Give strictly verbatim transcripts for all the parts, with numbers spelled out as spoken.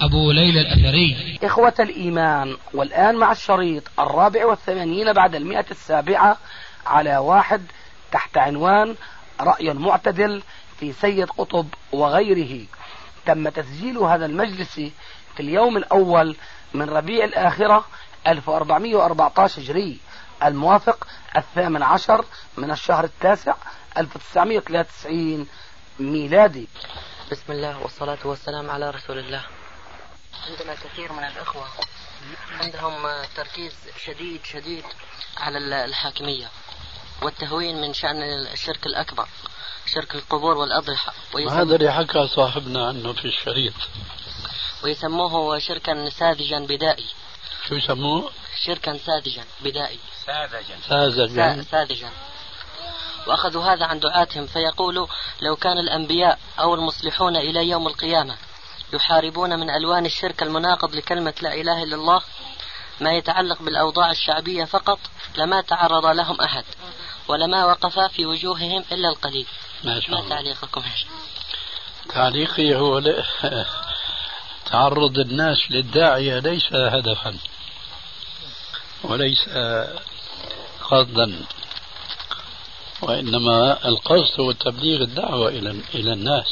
أبو ليلة الأثري. إخوة الإيمان، والآن مع الشريط الرابع والثمانين بعد المئة السابعة على واحد تحت عنوان رأي معتدل في سيد قطب وغيره. تم تسجيل هذا المجلس في اليوم الأول من ربيع الآخرة ألف وأربعمئة وأربعة عشر هجري، الموافق الثامن عشر من الشهر التاسع ألف وتسعمئة وثلاثة وتسعين ميلادي. بسم الله والصلاة والسلام على رسول الله. عندنا كثير من الأخوة عندهم تركيز شديد شديد على الحاكمية والتهوين من شأن الشرك الأكبر، شرك القبور والأضرحة. هذا اللي حكى صاحبنا عنه في الشريط، ويسموه شركا ساذجا بدائي. شو يسموه؟ شركا ساذجا بدائي. ساذجا ساذجا ساذجا. وأخذوا هذا عن دعاتهم، فيقولوا لو كان الأنبياء أو المصلحون إلى يوم القيامة يحاربون من ألوان الشرك المناقض لكلمة لا إله إلا الله ما يتعلق بالأوضاع الشعبية فقط لما تعرض لهم أحد ولما وقف في وجوههم إلا القليل. ما, ما تعليقكم؟ تعليقي هو ل... تعرض الناس للداعية ليس هدفا وليس قصدا، وإنما القصد هو تبليغ الدعوة إلى الناس،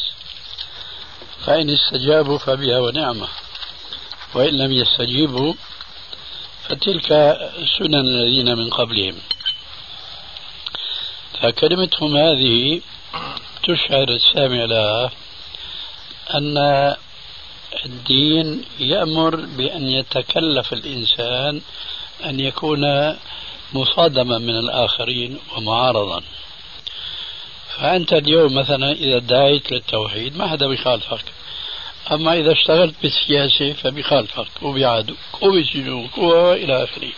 فإن استجابوا فبها ونعمة، وإن لم يستجيبوا فتلك سنن الذين من قبلهم. فكلمتهم هذه تشعر السامع لها أن الدين يأمر بأن يتكلف الإنسان أن يكون مصادما من الآخرين ومعارضا. فأنت اليوم مثلا إذا دعيت للتوحيد ما حدا بيخالفك، أما إذا اشتغلت بالسياسة فبيخالفك وبيعادوك وبيسجنوك وإلى آخره.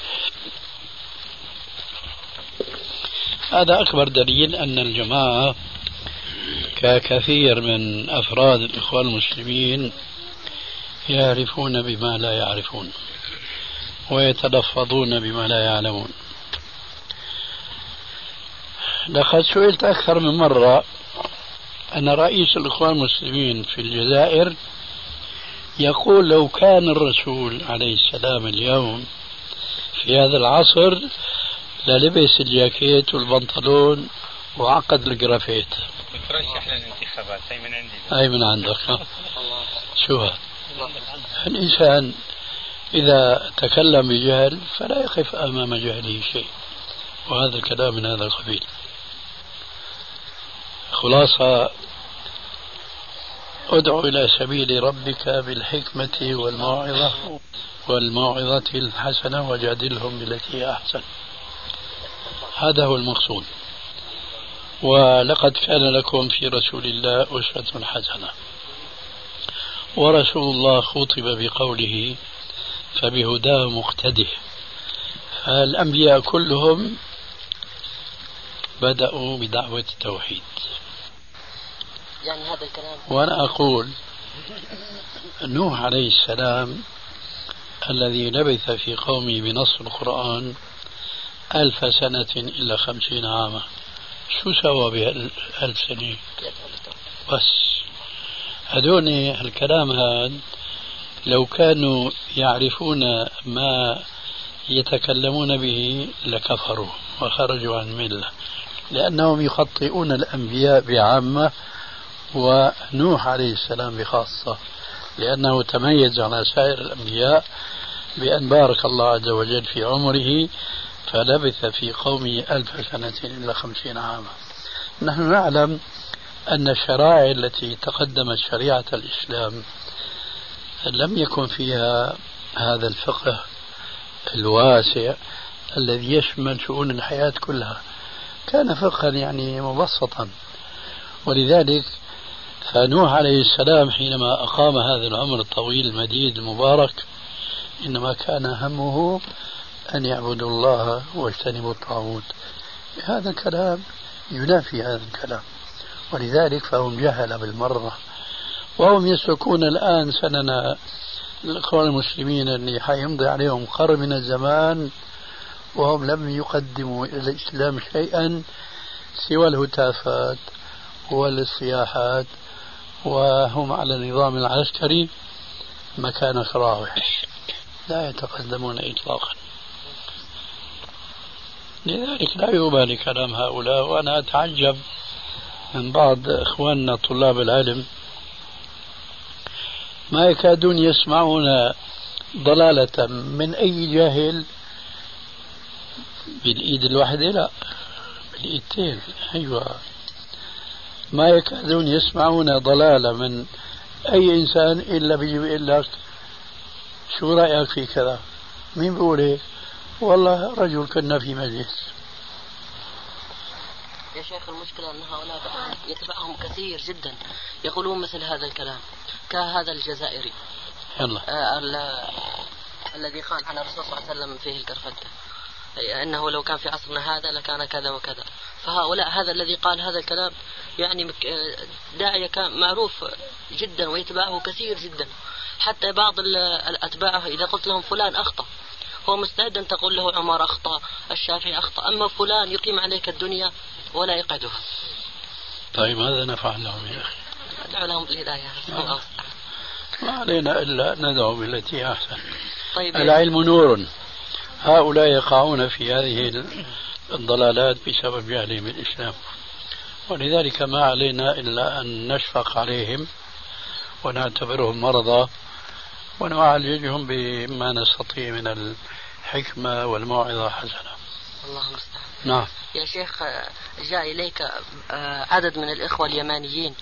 هذا أكبر دليل أن الجماعة ككثير من أفراد الإخوان المسلمين يعرفون بما لا يعرفون ويتلفظون بما لا يعلمون. لقد سئلت أكثر من مرة أن رئيس الإخوان المسلمين في الجزائر يقول لو كان الرسول عليه السلام اليوم في هذا العصر للبس الجاكيت والبنطلون وعقد الجرافيت. مترشح للانتخابات. هي من عندي. هي من عندك. شو هذا؟ الإنسان إذا تكلم بجهل فلا يقف أمام جهله شيء، وهذا الكلام من هذا القبيل. خلاصة، ادعو إلى سبيل ربك بالحكمة والموعظة والموعظة الحسنة وجادلهم بالتي أحسن. هذا هو المقصود. ولقد كان لكم في رسول الله أسوة حسنة. ورسول الله خطب بقوله فبهداه مقتده. فالأنبياء كلهم بدأوا بدعوة التوحيد. يعني هذا الكلام. وأنا أقول نوح عليه السلام الذي لبث في قومه بنص القرآن ألف سنة إلا خمسين عاما، شو سوى بألف سنة؟ بس هذون الكلام هذا لو كانوا يعرفون ما يتكلمون به لكفروا وخرجوا عن ملة، لأنهم يخطئون الأنبياء بعامة ونوح عليه السلام بخاصة، لأنه تميز على سائر الأنبياء بأن بارك الله عز وجل في عمره فلبث في قومه ألف سنة إلا خمسين عاما. نحن نعلم أن الشرائع التي تقدمت شريعة الإسلام لم يكن فيها هذا الفقه الواسع الذي يشمل شؤون الحياة كلها، كان فقها يعني مبسطا. ولذلك فنوح عليه السلام حينما أقام هذا العمر الطويل المديد المبارك إنما كان همه أن يعبدوا الله واجتنبوا الطاغوت. هذا الكلام ينافي هذا الكلام، ولذلك فهم جهل بالمرة، وهم يسلكون الآن سننا الإخوان المسلمين اللي حيمضي عليهم قرن من الزمان وهم لم يقدموا إلى الإسلام شيئا سوى الهتافات والصياحات، وهم على النظام العسكري مكان شراويح لا يتقدمون إطلاقا. لذلك لا يبالي كلام هؤلاء، وأنا أتعجب من بعض إخواننا طلاب العلم ما يكادون يسمعون ضلالة من أي جاهل بالإيد الواحدة، لا بالإيدتين، أيوة، ما يكادون يسمعون ضلالة من أي إنسان إلا بيجي بيقول لك شو رأيك في كذا، مين بيقول هيك؟ والله رجل كنا في مجلس. يا شيخ المشكلة أن هؤلاء يتبعهم كثير جدا يقولون مثل هذا الكلام، كهذا الجزائري آه الذي قال عن الرسول صلى الله عليه وسلم فيه الكرفتة أنه لو كان في عصرنا هذا لكان كذا وكذا، فهؤلاء هذا الذي قال هذا الكلام يعني داعية كان معروف جدا ويتبعه كثير جدا، حتى بعض الأتباع إذا قلت لهم فلان أخطأ هو مستعد أن تقول له عمر أخطأ، الشافعي أخطأ، أما فلان يقيم عليك الدنيا ولا يقعده. طيب هذا نفع لهم يا أخي، ندعو لهم بالهداية. آه. ما علينا إلا ندعو بالتي أحسن. طيب العلم يعني نور، هؤلاء يقعون في هذه الضلالات بسبب جهلهم الإسلام، ولذلك ما علينا إلا أن نشفق عليهم ونعتبرهم مرضى ونعالجهم بما نستطيع من الحكمة والموعظة حسنة. الله المستعان. نعم. يا شيخ جاء إليك عدد من الإخوة اليمانيين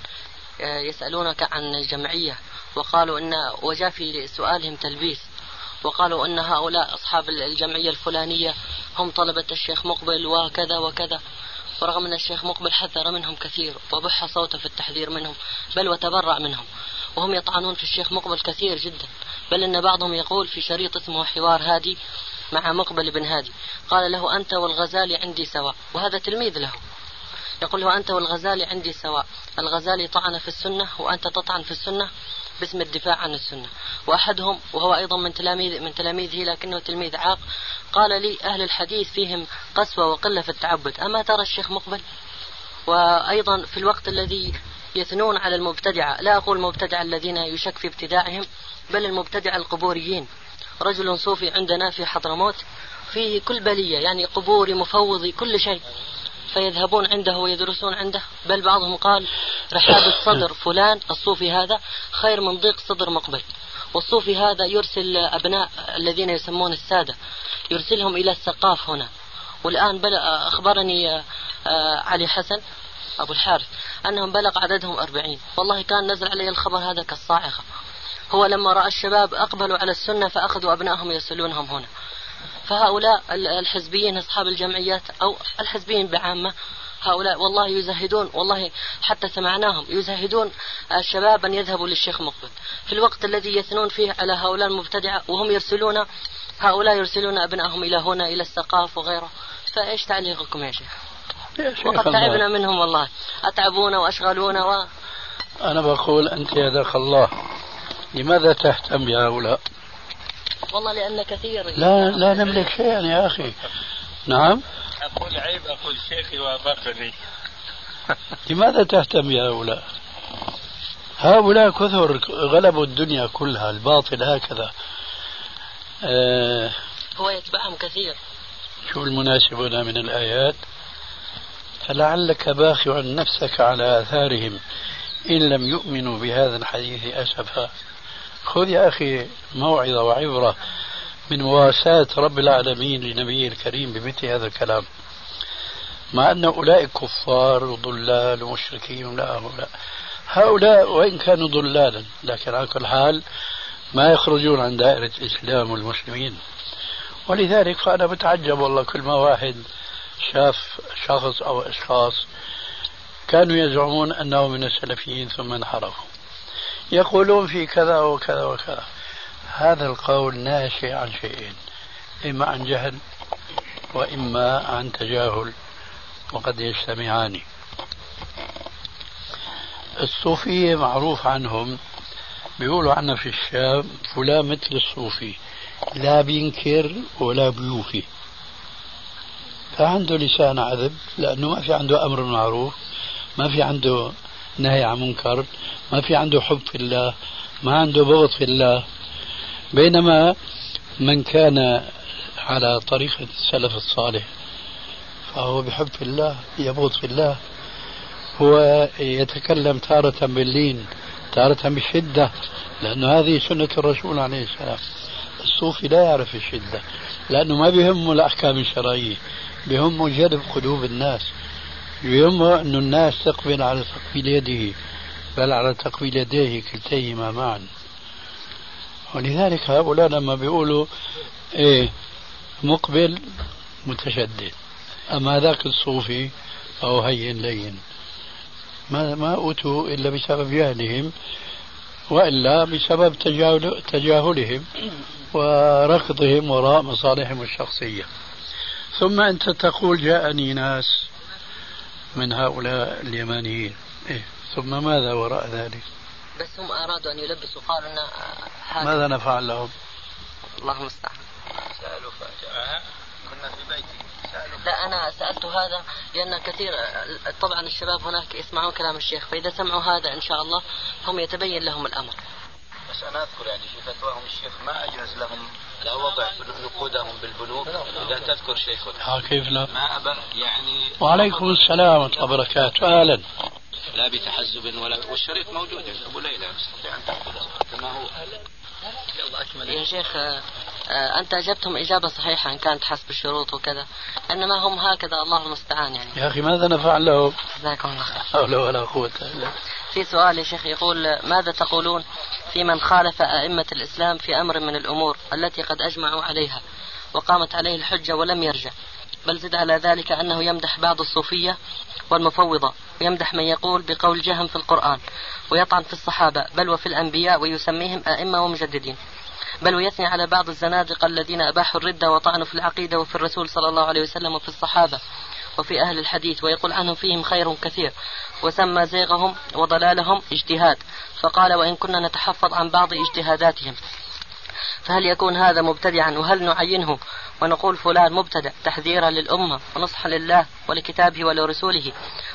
يسألونك عن الجمعية، وقالوا إن وجاء في سؤالهم تلبيس، وقالوا أن هؤلاء أصحاب الجمعية الفلانية هم طلبة الشيخ مقبل وكذا وكذا، ورغم أن الشيخ مقبل حذر منهم كثير وبح صوته في التحذير منهم بل وتبرع منهم، وهم يطعنون في الشيخ مقبل كثير جدا، بل أن بعضهم يقول في شريط اسمه حوار هادي مع مقبل بن هادي قال له أنت والغزالي عندي سواء، وهذا تلميذ له، يقول له أنت والغزالي عندي سواء، الغزالي طعن في السنة وأنت تطعن في السنة باسم الدفاع عن السنة. وأحدهم وهو أيضا من تلاميذ من تلاميذه لكنه تلميذ عاق قال لي أهل الحديث فيهم قسوة وقلة في التعبد، أما ترى الشيخ مقبل؟ وأيضا في الوقت الذي يثنون على المبتدعة، لا أقول المبتدعة الذين يشك في ابتداعهم بل المبتدعة القبوريين، رجل صوفي عندنا في حضرموت في كل بلية يعني قبوري مفوضي كل شيء، فيذهبون عنده ويدرسون عنده، بل بعضهم قال رحابة صدر فلان الصوفي هذا خير من ضيق صدر مقبل، والصوفي هذا يرسل أبناء الذين يسمون السادة يرسلهم إلى الثقاف هنا. والآن بل أخبرني علي حسن أبو الحارث أنهم بلغ عددهم أربعين، والله كان نزل علي الخبر هذا كالصاعقة، هو لما رأى الشباب أقبلوا على السنة فأخذوا أبنائهم يرسلونهم هنا. فهؤلاء الحزبيين أصحاب الجمعيات أو الحزبيين بعامة هؤلاء والله يزهدون، والله حتى سمعناهم يزهدون الشباب أن يذهبوا للشيخ مقبل في الوقت الذي يثنون فيه على هؤلاء المبتدعة، وهم يرسلون هؤلاء يرسلون أبنائهم إلى هنا إلى الثقاف وغيره. فإيش تعليقكم يا شيخ؟ وقد تعبنا منهم والله، أتعبونا وأشغلونا و... أنا بقول أنت يدك الله، لماذا تهتم بهؤلاء؟ والله لأن كثير لا لا نملك شيئا يا أخي. نعم أقول عيب أقول شيخي وأبقري. لماذا تهتم بهؤلاء؟ هؤلاء كثر غلبوا الدنيا كلها، الباطل هكذا. آه هو يتبعهم كثير. شو المناسب هنا من الآيات؟ فلعلك باخع نفسك على آثارهم إن لم يؤمنوا بهذا الحديث أسفا. خذ يا أخي موعظة وعبرة من مواساة رب العالمين لنبيه الكريم بمثل هذا الكلام، مع أن أولئك كفار وضلال ومشركين ولا هؤلاء هؤلاء وإن كانوا ضلالا لكن على كل حال ما يخرجون عن دائرة الإسلام والمسلمين. ولذلك فأنا بتعجب والله كل ما واحد شاف شخص أو أشخاص كانوا يزعمون أنه من السلفيين ثم انحرفوا، يقولون في كذا وكذا وكذا. هذا القول ناشئ عن شيئين، إما عن جهل وإما عن تجاهل، وقد يجتمعان. الصوفية معروف عنهم، بيقولوا عنا في الشام فلا مثل الصوفي، لا بينكر ولا بيوفي، فعنده لسان عذب، لأنه ما في عنده أمر معروف، ما في عنده نهي عن منكر، ما في عنده حب في الله، ما عنده بغض في الله. بينما من كان على طريقة السلف الصالح فهو بحب في الله، يبغض في الله، هو يتكلم تارة باللين تارة بالشدة، لأن هذه سنة الرسول عليه السلام. الصوفي لا يعرف الشدة، لأنه ما بيهمه الأحكام الشرعية، بيهمه جلب قلوب الناس، بيهمه أن الناس تقبل على تقبيل يده، بل على تقبيل يديه كلتيهما معا. ولذلك هؤلاء لما بيقولوا إيه مقبل متشدد، أما ذاك الصوفي أو هين لين، ما ما أوتوا إلا بسبب جهلهم، وإلا بسبب تجاهل تجاهلهم وركضهم وراء مصالحهم الشخصية. ثم أنت تقول جاءني ناس من هؤلاء اليمانيين، إيه؟ ثم ماذا وراء ذلك؟ بس هم أرادوا أن يلبسوا قارنا حاجة. ماذا نفعل لهم؟ الله المستعان. سألوا فأجابها، كنا في بيتي. لا أنا سألت هذا لأن كثير طبعا الشباب هناك يسمعون كلام الشيخ، فإذا سمعوا هذا إن شاء الله هم يتبين لهم الأمر. بس أنا أذكر يعني في فتواهم الشيخ ما أجاز لهم لا وضع نقودهم بالبنوك، إذا تذكر شيخنا كيف لا ما أبا يعني. وعليكم السلام ورحمة الله وبركاته. أهلا. لا بتحزب ولا، والشريف موجود أبو ليلى يستطيع أن تأخذه كما هو. يا شيخ أنت أجبتهم إجابة صحيحة إن كانت حسب الشروط وكذا، إنما هم هكذا، الله المستعان. يعني يا أخي ماذا نفعل لهم؟ جزاكم الله خير. لا حول ولا قوة إلا بالله. في سؤال يا شيخ يقول: ماذا تقولون في من خالف أئمة الإسلام في أمر من الأمور التي قد أجمعوا عليها وقامت عليه الحجة ولم يرجع، بل زد على ذلك أنه يمدح بعض الصوفية والمفوضة، ويمدح من يقول بقول جهم في القرآن، ويطعن في الصحابة بل وفي الأنبياء، ويسميهم أئمة ومجددين، بل ويثني على بعض الزنادقة الذين أباحوا الردة وطعنوا في العقيدة وفي الرسول صلى الله عليه وسلم وفي الصحابة وفي أهل الحديث، ويقول عنهم فيهم خير كثير، وسمى زيغهم وضلالهم اجتهاد، فقال: وإن كنا نتحفظ عن بعض اجتهاداتهم. فهل يكون هذا مبتدعا؟ وهل نعينه ونقول فلان مبتدع تحذيرا للأمة ونصحا لله ولكتابه ولرسوله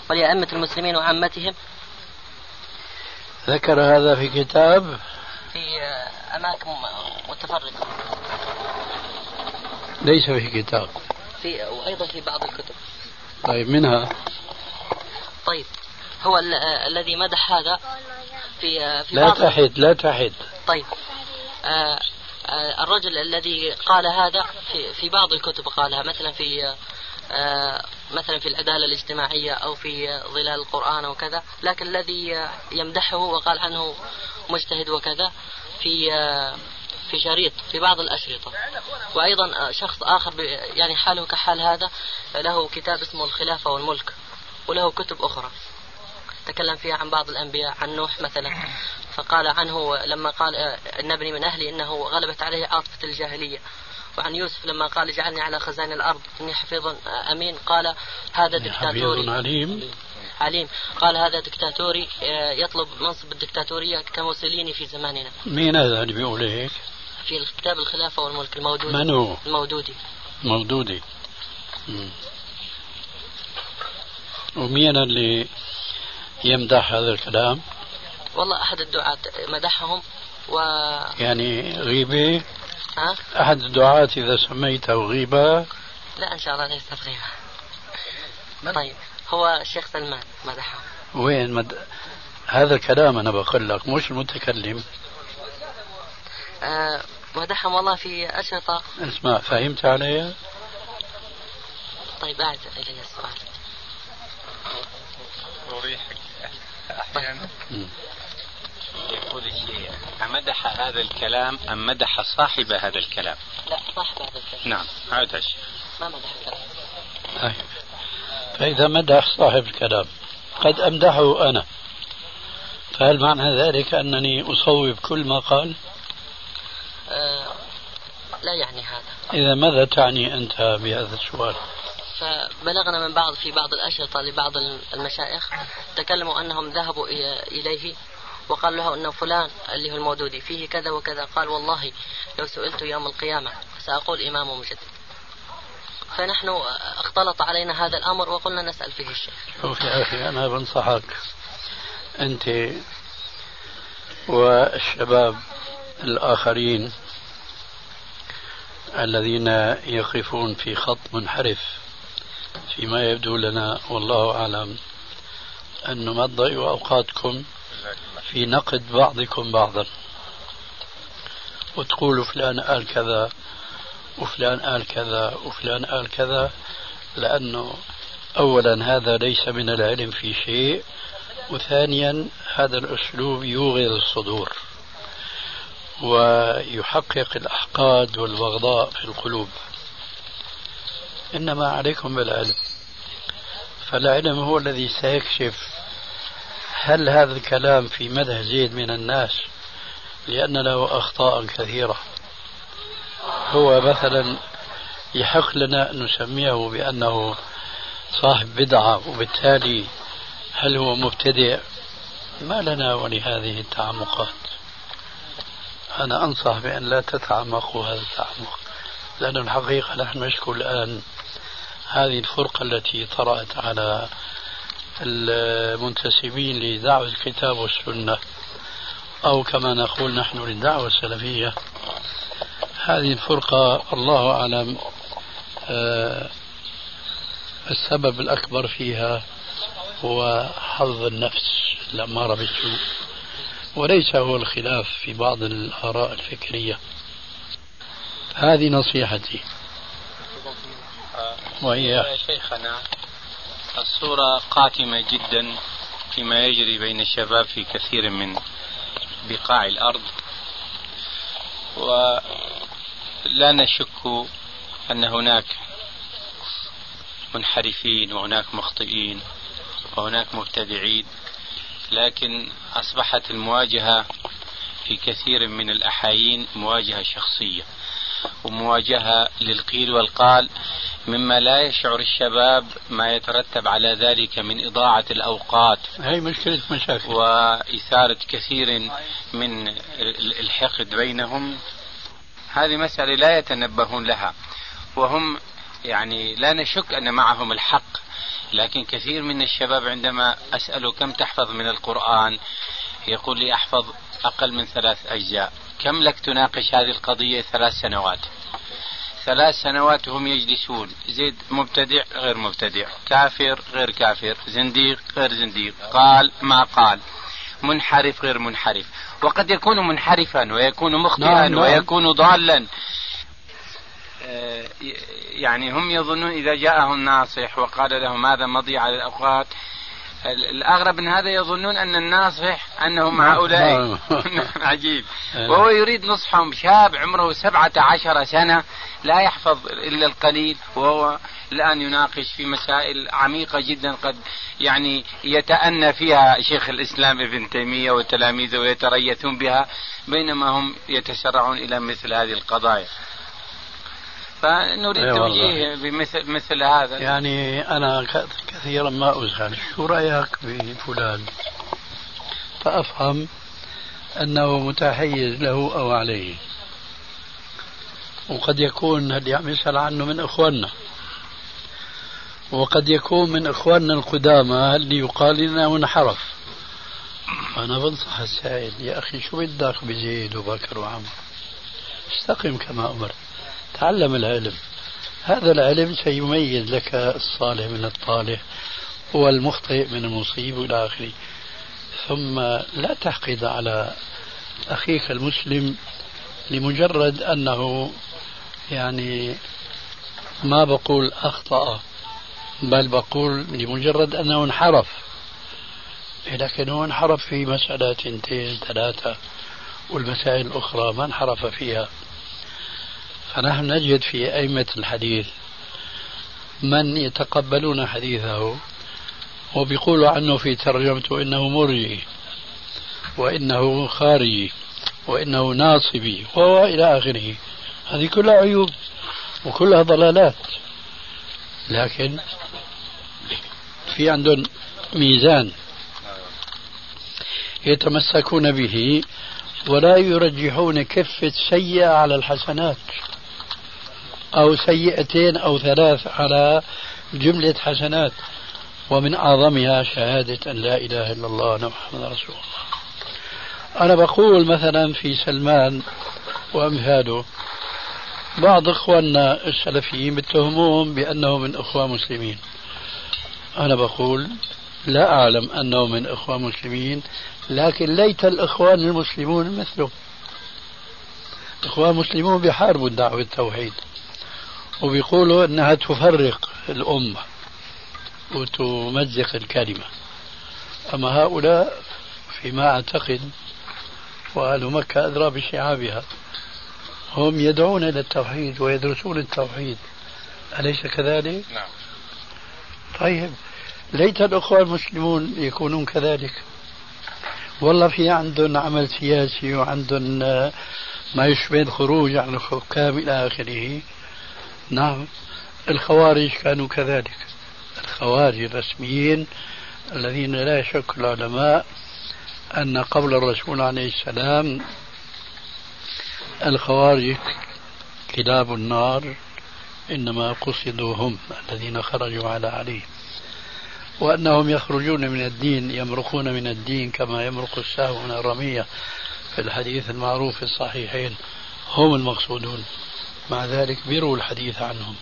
ولأئمة المسلمين وعامتهم؟ ذكر هذا في كتاب في أماكن متفرقة، ليس في كتاب، في وأيضا في بعض الكتب. طيب منها طيب هو ال- الذي مدح هذا في, في لا تحد لا تحد طيب آه آه الرجل الذي قال هذا في, في بعض الكتب قالها، مثلا في آه مثلا في العدالة الاجتماعية أو في آه ظلال القرآن وكذا، لكن الذي آه يمدحه وقال عنه مجتهد وكذا في آه في شريط في بعض الأشرطة. وأيضا آه شخص آخر يعني حاله كحال هذا، له كتاب اسمه الخلافة والملك، وله كتب أخرى تكلم فيها عن بعض الأنبياء، عن نوح مثلا، فقال عنه لما قال إن ابني من أهلي إنه غلبت عليه عاطفة الجاهلية، وعن يوسف لما قال اجعلني على خزائن الأرض إني حفيظ أمين، قال هذا دكتاتوري عليم. عليم قال هذا دكتاتوري يطلب منصب الدكتاتورية كموسوليني في زماننا. مين هذا اللي بيقول هيك؟ في كتاب الخلافة والملك، المودودي. من هو؟ المودودي. المودودي. ومين اللي يمدح هذا الكلام؟ والله أحد الدعاة مدحهم و... يعني غيبة. ها؟ أحد الدعاة إذا سميته غيبة؟ لا إن شاء الله ليس غيبة. طيب هو الشيخ سلمان مدحهم. وين مد... هذا الكلام أنا بقول لك مش المتكلم. آه مدحهم والله في أشرطة. اسمع فهمت علي؟ طيب أعد إلي السؤال. ريحك أحيانا. يقول الشيخ: أمدح هذا الكلام أم مدح صاحب هذا الكلام؟ لا صاحب هذا الكلام. نعم عودها الشيخ. ما مدح الكلام. فإذا مدح صاحب الكلام قد أمدحه أنا، فهل معنى ذلك أنني أصوب كل ما قال؟ أه لا يعني هذا. إذا ماذا تعني أنت بهذا السؤال؟ فبلغنا من بعض في بعض الأشرطة لبعض المشايخ تكلموا أنهم ذهبوا إليه وقال له أن فلان اللي هو المودودي فيه كذا وكذا، قال والله لو سئلت يوم القيامة سأقول إمام مجد. فنحن اختلط علينا هذا الأمر وقلنا نسأل فيه الشيخ. شوف يا أخي، أنا بنصحك أنت والشباب الآخرين الذين يقفون في خط منحرف فيما يبدو لنا والله أعلم، أن ما تضيعوا أوقاتكم في نقد بعضكم بعضا وتقولوا فلان قال كذا وفلان قال كذا وفلان قال كذا، لأنه أولا هذا ليس من العلم في شيء، وثانيا هذا الأسلوب يوغل الصدور ويحقق الأحقاد والبغضاء في القلوب. إنما عليكم بالعلم، فالعلم هو الذي سيكشف هل هذا الكلام في مدح زيد من الناس لأن له أخطاء كثيرة. هو مثلا يحق لنا أن نسميه بأنه صاحب بدعة، وبالتالي هل هو مبتدع؟ ما لنا ولهذه التعمقات. أنا أنصح بأن لا تتعمقوا هذا التعمق، لأن الحقيقة نحن نشكو الآن هذه الفرقة التي طرأت على المنتسبين لدعوة الكتاب والسنة، أو كما نقول نحن للدعوة السلفية. هذه الفرقة الله أعلم السبب الأكبر فيها هو حظ النفس الأمارة بالسوء، وليس هو الخلاف في بعض الآراء الفكرية. هذه نصيحتي. وهي شيخنا الصورة قاتمة جدا فيما يجري بين الشباب في كثير من بقاع الأرض، ولا نشك أن هناك منحرفين وهناك مخطئين وهناك مبتدعين، لكن أصبحت المواجهة في كثير من الأحايين مواجهة شخصية ومواجهة للقيل والقال، مما لا يشعر الشباب ما يترتب على ذلك من إضاعة الأوقات، هي مشكلة مشاكل، وإثارة كثير من الحقد بينهم. هذه مسألة لا يتنبهون لها، وهم يعني لا نشك أن معهم الحق، لكن كثير من الشباب عندما أسأله كم تحفظ من القرآن يقول لي أحفظ أقل من ثلاث أجزاء. كم لك تناقش هذه القضية؟ ثلاث سنوات. ثلاث سنوات هم يجلسون، زيد مبتدع غير مبتدع، كافر غير كافر، زنديق غير زنديق، قال ما قال، منحرف غير منحرف، وقد يكون منحرفا ويكون مخطئا ويكون ضالا. يعني هم يظنون إذا جاءهم ناصح وقال لهم هذا مضيعة للأوقات، الأغرب من هذا يظنون أن الناصح أنه مع أولئك. عجيب. وهو يريد نصحهم، شاب عمره سبعة عشر سنة لا يحفظ إلا القليل، وهو الآن يناقش في مسائل عميقة جدا قد يعني يتأنى فيها شيخ الإسلام ابن تيمية وتلاميذه ويتريثون بها، بينما هم يتسرعون إلى مثل هذه القضايا. فنريد توجيه بمثل مثل هذا. يعني أنا كثيرا ما أزعل شو رأيك بفلان، فأفهم أنه متحيز له أو عليه، وقد يكون اللي عم يسأل عنه من إخواننا، وقد يكون من إخواننا القدامى اللي يقال لنا ونحرف. أنا بنصح السائل، يا أخي شو بدك بزيد وبكر وعمر؟ استقم كما أمرت، تعلم العلم، هذا العلم سيميز لك الصالح من الطالح والمخطئ من المصيب إلى آخره. ثم لا تحقد على أخيك المسلم لمجرد أنه يعني ما بقول أخطأ، بل بقول لمجرد أنه انحرف، لكنه انحرف في مسألة تنتين ثلاثة، والمسائل الأخرى ما انحرف فيها. فنحن نجد في أئمة الحديث من يتقبلون حديثه وبيقولوا عنه في ترجمته إنه مرجئي وإنه خارجي وإنه ناصبي وإلى آخره. هذه كلها عيوب وكلها ضلالات، لكن في عندهم ميزان يتمسكون به ولا يرجحون كفة سيئة على الحسنات أو سيئتين أو ثلاث على جملة حسنات، ومن أعظمها شهادة أن لا إله إلا الله أن محمد رسول الله. أنا بقول مثلا في سلمان وأمثاله بعض إخواننا السلفيين بيتهموهم بأنه من إخوة مسلمين، أنا بقول لا أعلم أنه من إخوة مسلمين، لكن ليت الإخوان المسلمون مثله. الإخوان المسلمون بيحاربوا الدعوة التوحيد وبيقولوا أنها تفرق الأمة وتمزق الكلمة، أما هؤلاء فيما أعتقد وأهل مكة أدرى بشعابها، هم يدعون إلى التوحيد ويدرسون التوحيد، أليس كذلك؟ نعم. طيب ليت الأخوة المسلمون يكونون كذلك. والله في عندهم عمل سياسي وعندهم ما يشبه الخروج عن الحكام إلى آخره. نعم الخوارج كانوا كذلك، الخوارج الرسميين الذين لا يشك العلماء أن قبل الرسول عليه السلام الخوارج كلاب النار، إنما قصدوا هم الذين خرجوا على علي، وأنهم يخرجون من الدين يمرقون من الدين كما يمرق السهم من الرمية في الحديث المعروف في الصحيحين، هم المقصودون. مع ذلك بيروا الحديث عنهم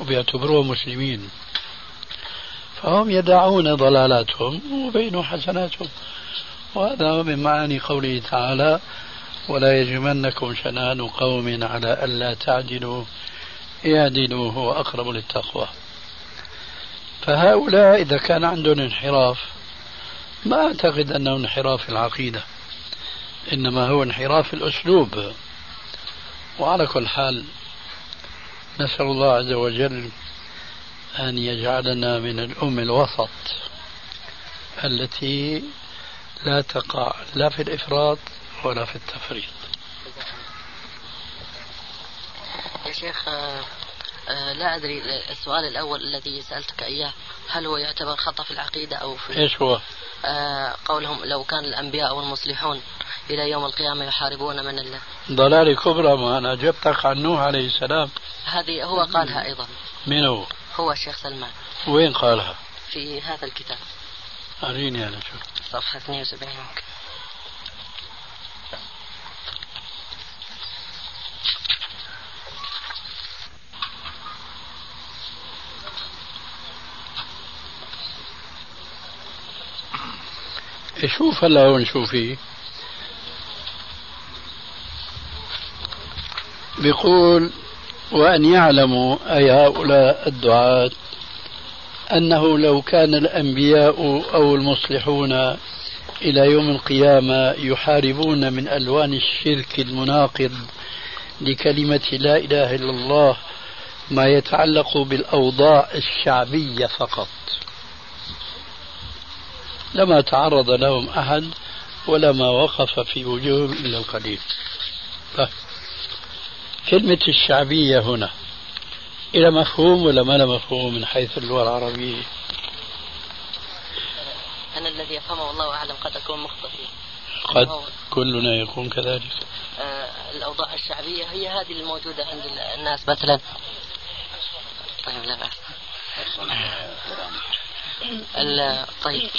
وبيعتبروهم مسلمين، فهم يدعون ضلالاتهم وبينوا حسناتهم. وهذا من معاني قوله تعالى ولا يجرمنكم شنآن قوم على ألا تعدلوا اعدلوا هو أقرب للتقوى. فهؤلاء إذا كان عندهم انحراف ما أعتقد أنه انحراف العقيدة، إنما هو انحراف الأسلوب. وعلى كل حال نسأل الله عز وجل أن يجعلنا من الأمة الوسط التي لا تقع لا في الإفراط ولا في التفريط. يا شيخ لا أدري السؤال الأول الذي سألتك إياه هل هو يعتبر خطأ في العقيدة أو في إيش هو؟ قولهم لو كان الأنبياء والمصلحون إلى يوم القيامة يحاربون من الله. ضلالي كبرى، ما أنا أجبتك عن نوح عليه السلام، هذه هو قالها أيضا. من هو؟ هو الشيخ سلمان. وين قالها؟ في هذا الكتاب. أريني أنا شو. صفحة اثنين وسبعين. شوف هلا هون شو فيه. بيقول وأن يعلموا أي هؤلاء الدعاة أنه لو كان الأنبياء أو المصلحون إلى يوم القيامة يحاربون من ألوان الشرك المناقض لكلمة لا إله إلا الله ما يتعلق بالأوضاع الشعبية فقط، لما تعرض لهم أحد ولما وقف في وجوههم إلا القليل. كلمة الشعبية هنا إلى مفهوم ولا ما لا مفهوم من حيث اللغة العربية؟ أنا الذي أفهمه والله أعلم، قد أكون مخطئ فيه، قد كلنا يكون كذلك. آه الأوضاع الشعبية هي هذه الموجودة عند الناس مثلا. طيب لا بأس. طيب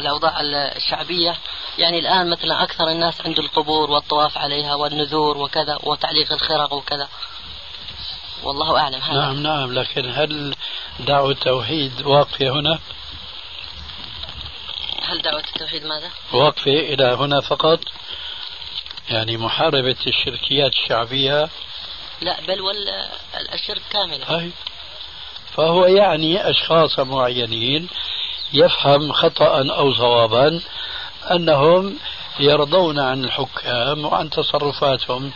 الأوضاع الشعبية يعني الآن مثلا أكثر الناس عنده القبور والطواف عليها والنذور وكذا وتعليق الخرق وكذا، والله أعلم. هذا نعم نعم، لكن هل دعوة التوحيد واقفة هنا؟ هل دعوة التوحيد ماذا؟ واقفة إلى هنا فقط، يعني محاربة الشركيات الشعبية؟ لا بل والشرك كاملة. أي فهو يعني أشخاص معينين يفهم خطأ أو صوابا أنهم يرضون عن الحكام وعن تصرفاتهم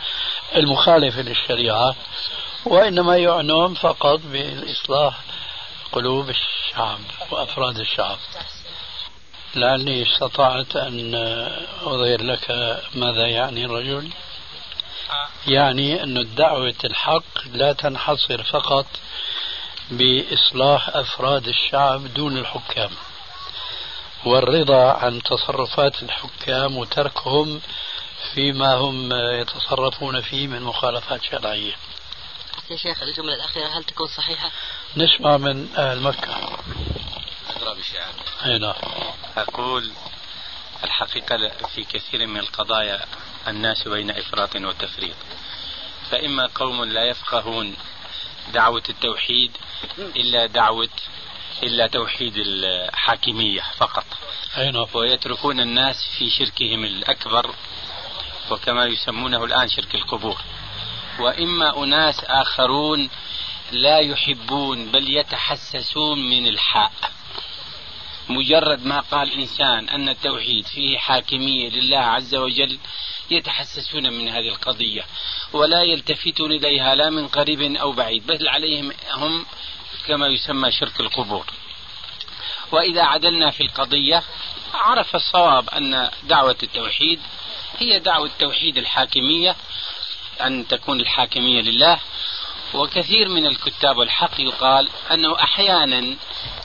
المخالفة للشريعة وإنما يعنون فقط بالإصلاح قلوب الشعب وأفراد الشعب. لعلي استطعت أن أظهر لك ماذا يعني الرجل. يعني أن الدعوة الحق لا تنحصر فقط بإصلاح أفراد الشعب دون الحكام والرضا عن تصرفات الحكام وتركهم فيما هم يتصرفون فيه من مخالفات شرعية. يا شيخ الجملة الأخيرة هل تكون صحيحة؟ نسمع من أهل مكة. أنا أقول الحقيقة في كثير من القضايا الناس بين إفراط وتفريط، فإما قوم لا يفقهون دعوة التوحيد إلا دعوة إلا توحيد الحاكمية فقط، ويتركون الناس في شركهم الأكبر وكما يسمونه الآن شرك القبور، وإما أناس آخرون لا يحبون بل يتحسسون من الحق. مجرد ما قال إنسان أن التوحيد فيه حاكمية لله عز وجل يتحسسون من هذه القضية ولا يلتفتون إليها لا من قريب أو بعيد، بل عليهم هم كما يسمى شرك القبور. وإذا عدلنا في القضية عرف الصواب أن دعوة التوحيد هي دعوة توحيد الحاكمية، أن تكون الحاكمية لله. وكثير من الكتاب والحق يقال أنه أحيانا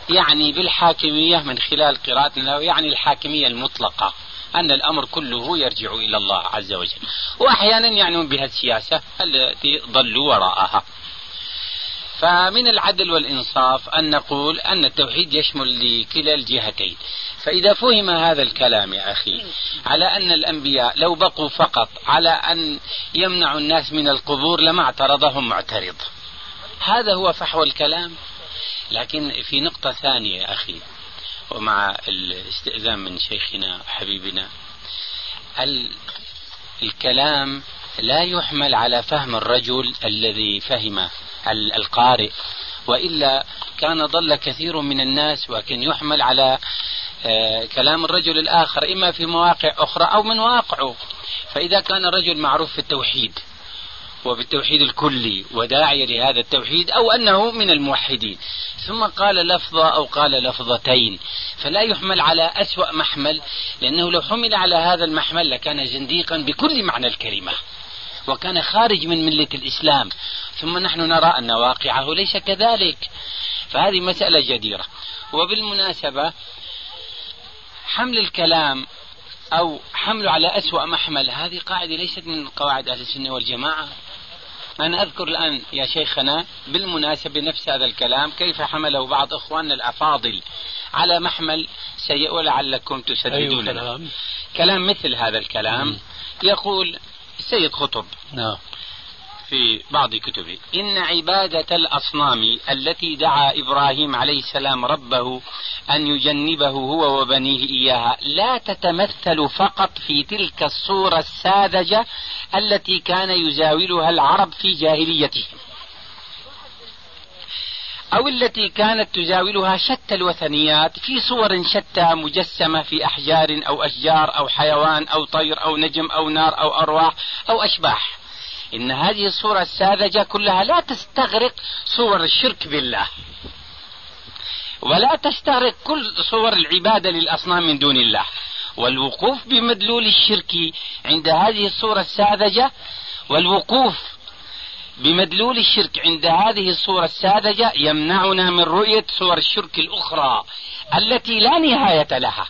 يعني بالحاكمية من خلال قراءتنا يعني الحاكمية المطلقة أن الأمر كله يرجع إلى الله عز وجل، وأحيانا يعنون بها السياسة التي ضلوا وراءها. فمن العدل والإنصاف أن نقول أن التوحيد يشمل لكلا الجهتين. فإذا فهم هذا الكلام يا أخي على أن الأنبياء لو بقوا فقط على أن يمنعوا الناس من القبور لما اعترضهم معترض، هذا هو فحوى الكلام. لكن في نقطة ثانية يا أخي، ومع الاستئذان من شيخنا حبيبنا، الكلام لا يحمل على فهم الرجل الذي فهمه القارئ، وإلا كان ضل كثير من الناس، ولكن يحمل على كلام الرجل الآخر إما في مواقع أخرى أو من واقعه. فإذا كان الرجل معروف في التوحيد وبالتوحيد الكلي وداعي لهذا التوحيد أو أنه من الموحدين ثم قال لفظة أو قال لفظتين فلا يحمل على أسوأ محمل، لأنه لو حمل على هذا المحمل لكان زنديقا بكل معنى الكلمة وكان خارج من ملة الإسلام، ثم نحن نرى أن واقعه ليس كذلك. فهذه مسألة جديرة. وبالمناسبة حمل الكلام أو حمله على أسوأ محمل هذه قاعدة ليست من قواعد أهل السنة والجماعة. أنا أذكر الآن يا شيخنا بالمناسبة نفس هذا الكلام كيف حمله بعض إخواننا الأفاضل على محمل سيء ولعلكم تسددون. أيوة كلام. كلام مثل هذا الكلام. مم. يقول سيد قطب في بعض كتبه إن عبادة الأصنام التي دعا إبراهيم عليه السلام ربه أن يجنبه هو وبنيه إياها لا تتمثل فقط في تلك الصورة الساذجة التي كان يزاولها العرب في جاهليتهم أو التي كانت تزاولها شتى الوثنيات في صور شتى مجسمة في أحجار أو أشجار أو حيوان أو طير أو نجم أو نار أو أرواح أو أشباح. إن هذه الصورة الساذجة كلها لا تستغرق صور الشرك بالله ولا تستغرق كل صور العبادة للأصنام من دون الله، والوقوف بمدلول الشرك عند هذه الصورة الساذجة والوقوف بمدلول الشرك عند هذه الصورة الساذجة يمنعنا من رؤية صور الشرك الأخرى التي لا نهاية لها،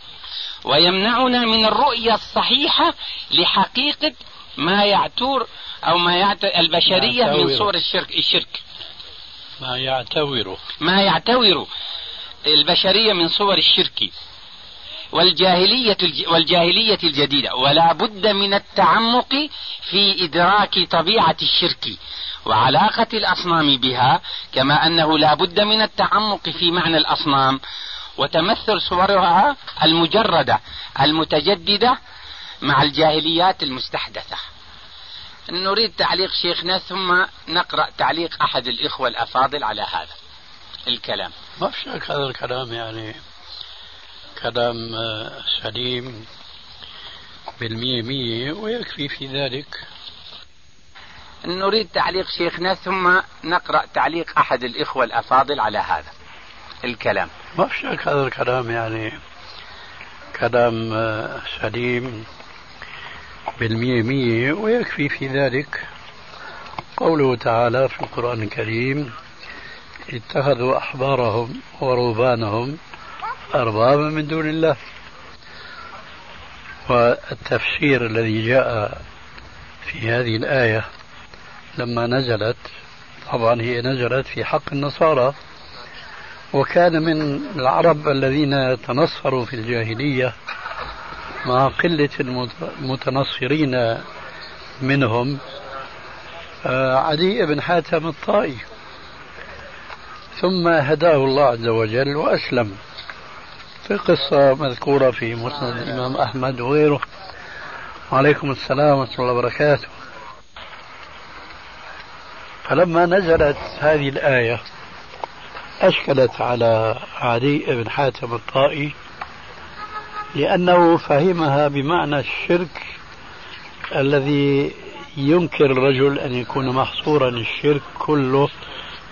ويمنعنا من الرؤية الصحيحة لحقيقة ما يعتور أو ما يعتبر البشرية من صور الشرك الشرك ما يعتبره ما يعتبره البشرية من صور الشرك والجاهلية والجاهلية الجديدة. ولا بد من التعمق في إدراك طبيعة الشرك وعلاقة الأصنام بها، كما أنه لا بد من التعمق في معنى الأصنام وتمثل صورها المجردة المتجددة مع الجاهليات المستحدثة. نريد تعليق شيخنا ثم نقرأ تعليق أحد الإخوة الأفاضل على هذا الكلام. ما في شك هذا الكلام يعني كلام سليم بالمية مية ويكفي في ذلك. نريد تعليق شيخنا ثم نقرأ تعليق أحد الإخوة الأفاضل على هذا الكلام. ما في شك هذا الكلام يعني كلام سليم بالمية مية، ويكفي في ذلك قوله تعالى في القرآن الكريم: اتخذوا أحبارهم ورهبانهم أربابا من دون الله. والتفسير الذي جاء في هذه الآية لما نزلت، طبعا هي نزلت في حق النصارى، وكان من العرب الذين تنصروا في الجاهلية مع قلة المتنصرين منهم عدي بن حاتم الطائي، ثم هداه الله عز وجل وأسلم، في قصة مذكورة في مسند الإمام أحمد وغيره. وعليكم السلام ورحمة الله وبركاته. فلما نزلت هذه الآية أشكلت على علي بن حاتم الطائي، لأنه فهمها بمعنى الشرك الذي ينكر الرجل أن يكون محصورا الشرك كله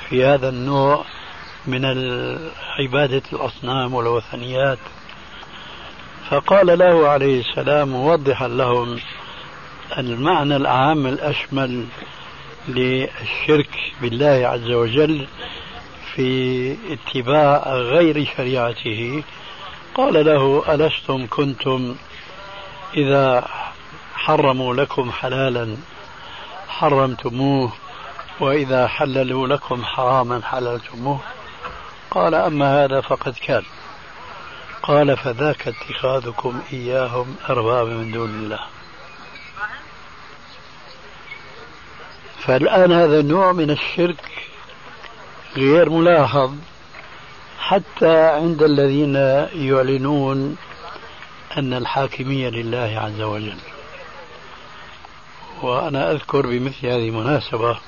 في هذا النوع من عبادة الأصنام والوثنيات. فقال له عليه السلام موضحا لهم المعنى العام الأشمل للشرك بالله عز وجل في اتباع غير شريعته، قال له: ألستم كنتم إذا حرموا لكم حلالا حرمتموه، وإذا حللوا لكم حراما حللتموه؟ قال: أما هذا فقد كان. قال: فذاك اتخاذكم إياهم أربابا من دون الله. فالآن هذا النوع من الشرك غير ملاحظ حتى عند الذين يعلنون أن الحاكمية لله عز وجل. وأنا أذكر بمثل هذه المناسبة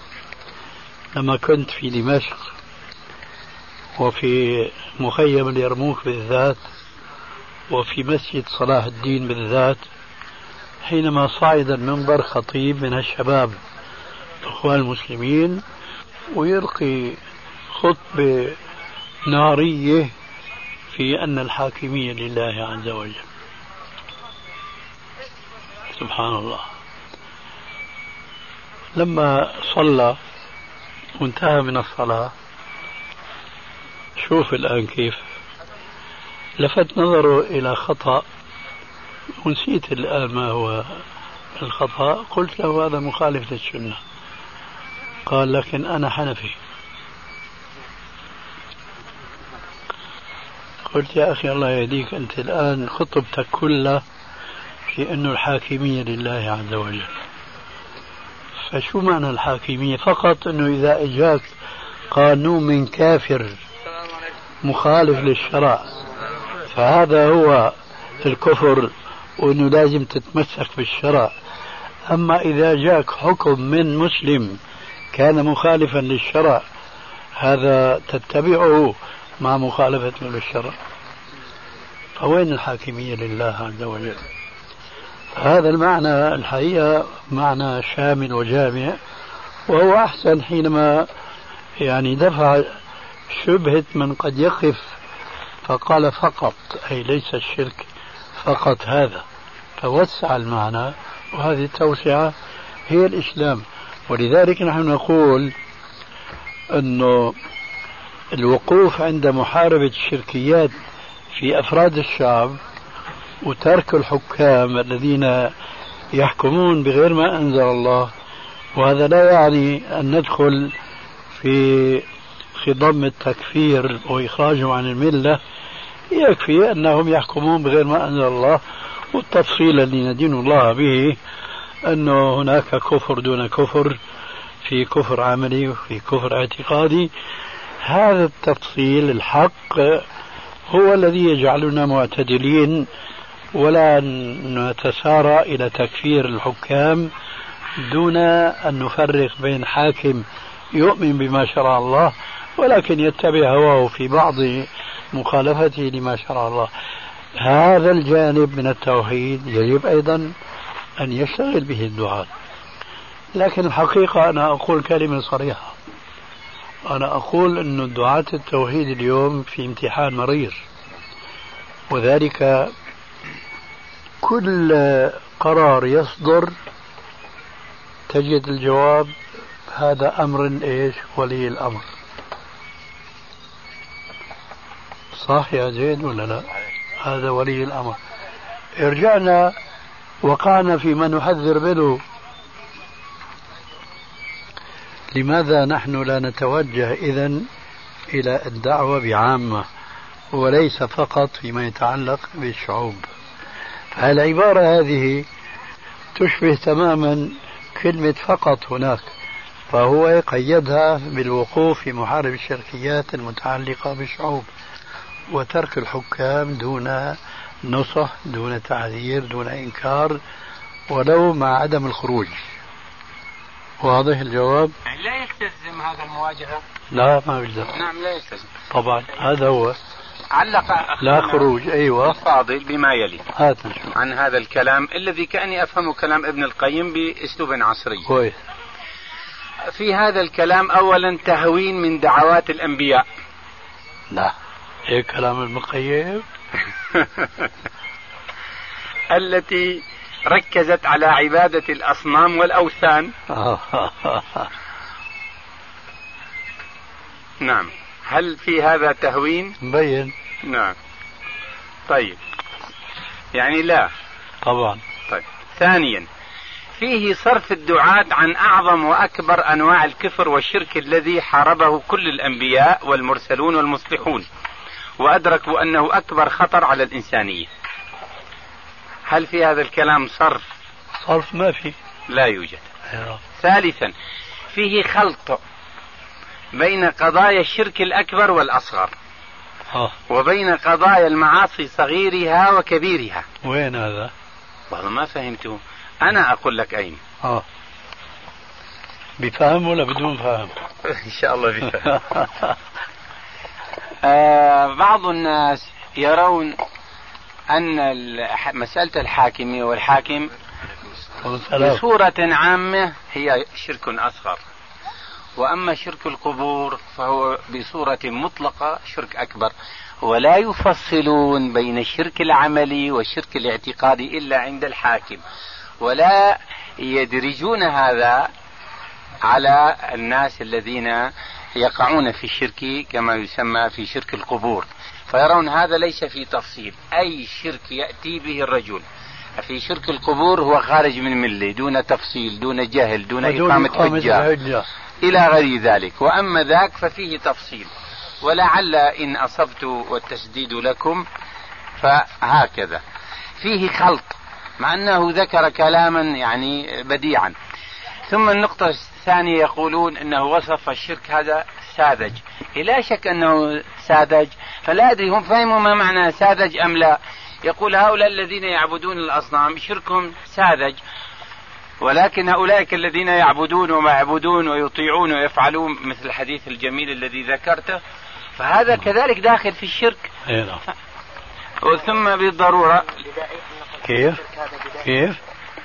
لما كنت في دمشق وفي مخيم اليرموك بالذات وفي مسجد صلاح الدين بالذات، حينما صعد المنبر خطيب من الشباب الإخوان المسلمين ويلقي خطبة نارية في أن الحاكمية لله عز وجل. سبحان الله. لما صلى وانتهى من الصلاة، شوف الآن كيف لفت نظره إلى خطأ، ونسيت الآن ما هو الخطأ، قلت له: هذا مخالف للسنة. قال: لكن أنا حنفي. قلت: يا أخي الله يهديك، أنت الآن خطبتك كلها في أن الحاكمية لله عز وجل. فشو معنى الحاكمية؟ فقط أنه إذا أجاك قانون كافر مخالف للشرع فهذا هو الكفر، وأنه لازم تتمسك بالشرع. أما إذا جاك حكم من مسلم كان مخالفا للشرع هذا تتبعه مع مخالفته للشرع. فوين الحاكمية لله عز وجل؟ هذا المعنى الحقيقة معنى شامل وجامع، وهو أحسن حينما يعني دفع شبهة من قد يقف فقال فقط، أي ليس الشرك فقط هذا، فوسع المعنى، وهذه التوسعة هي الإسلام. ولذلك نحن نقول أنه الوقوف عند محاربة الشركيات في أفراد الشعب وترك الحكام الذين يحكمون بغير ما أنزل الله، وهذا لا يعني أن ندخل في خضم التكفير وإخراجهم عن الملة، يكفي أنهم يحكمون بغير ما أنزل الله. والتفصيل الذي ندين الله به أنه هناك كفر دون كفر، في كفر عملي وفي كفر اعتقادي. هذا التفصيل الحق هو الذي يجعلنا معتدلين، ولا نتسارع إلى تكفير الحكام دون أن نفرق بين حاكم يؤمن بما شرع الله ولكن يتبع هواه في بعض مخالفته لما شرع الله. هذا الجانب من التوحيد يجب أيضا أن يشتغل به الدعاة. لكن الحقيقة أنا أقول كلمة صريحة، أنا أقول أن دعاة التوحيد اليوم في امتحان مرير، وذلك كل قرار يصدر تجد الجواب هذا أمر إيش ولي الأمر. صح يا زيد ولا لا؟ هذا ولي الأمر. ارجعنا وقعنا فيما نحذر منه. لماذا نحن لا نتوجه إذن إلى الدعوة بعامة وليس فقط فيما يتعلق بالشعوب؟ فالعبارة هذه تشبه تماما كلمة فقط هناك، فهو يقيدها بالوقوف في محارب الشركيات المتعلقة بالشعوب وترك الحكام دون نصح، دون تعذير، دون إنكار، ولو مع عدم الخروج. واضح الجواب؟ لا يستلزم هذا المواجهة. لا ما يلزم. نعم لا يستلزم طبعا. هذا هو علق لا خروج. أيوة الفاضل بما يلي هاتم. عن هذا الكلام الذي كأني أفهم كلام ابن القيم بأسلوب عصري كويس. في هذا الكلام أولا تهوين من دعوات الأنبياء. لا هيك كلام ابن القيم التي ركزت على عبادة الأصنام والأوثان. نعم هل في هذا تهوين؟ مبين. نعم طيب يعني لا طبعا. طيب ثانيا فيه صرف الدعاة عن أعظم وأكبر أنواع الكفر والشرك الذي حاربه كل الأنبياء والمرسلون والمصلحون وأدركوا أنه أكبر خطر على الإنسانية. هل في هذا الكلام صرف؟ صرف ما فيه، لا يوجد. ثالثا فيه خلط بين قضايا الشرك الأكبر والأصغر أوه. وبين قضايا المعاصي صغيرها وكبيرها. وين هذا؟ والله ما فهمته. أنا أقول لك أين أوه. بفهم ولا بدون فهم؟ إن شاء الله بفهم. آه بعض الناس يرون أن مسألة الحاكمية والحاكم بصورة عامة هي شرك أصغر، وأما شرك القبور فهو بصورة مطلقة شرك أكبر، ولا يفصلون بين الشرك العملي والشرك الاعتقادي إلا عند الحاكم، ولا يدرجون هذا على الناس الذين يقعون في الشرك كما يسمى في شرك القبور، فيرون هذا ليس في تفصيل، أي شرك يأتي به الرجل في شرك القبور هو خارج من ملة دون تفصيل دون جهل دون إقامة حجة إلى غير ذلك، وأما ذاك ففيه تفصيل. ولعل إن أصبت والتسديد لكم فهكذا فيه خلط، مع أنه ذكر كلاما يعني بديعا. ثم النقطة الثانية يقولون أنه وصف الشرك هذا ساذج. لا شك أنه ساذج، فلا أدري هم فهموا ما معنى ساذج أم لا. يقول هؤلاء الذين يعبدون الأصنام شركهم ساذج، ولكن أولئك الذين يعبدون وما يعبدون ويطيعون ويفعلون مثل الحديث الجميل الذي ذكرته فهذا كذلك داخل في الشرك. ثم بالضرورة كيف كيف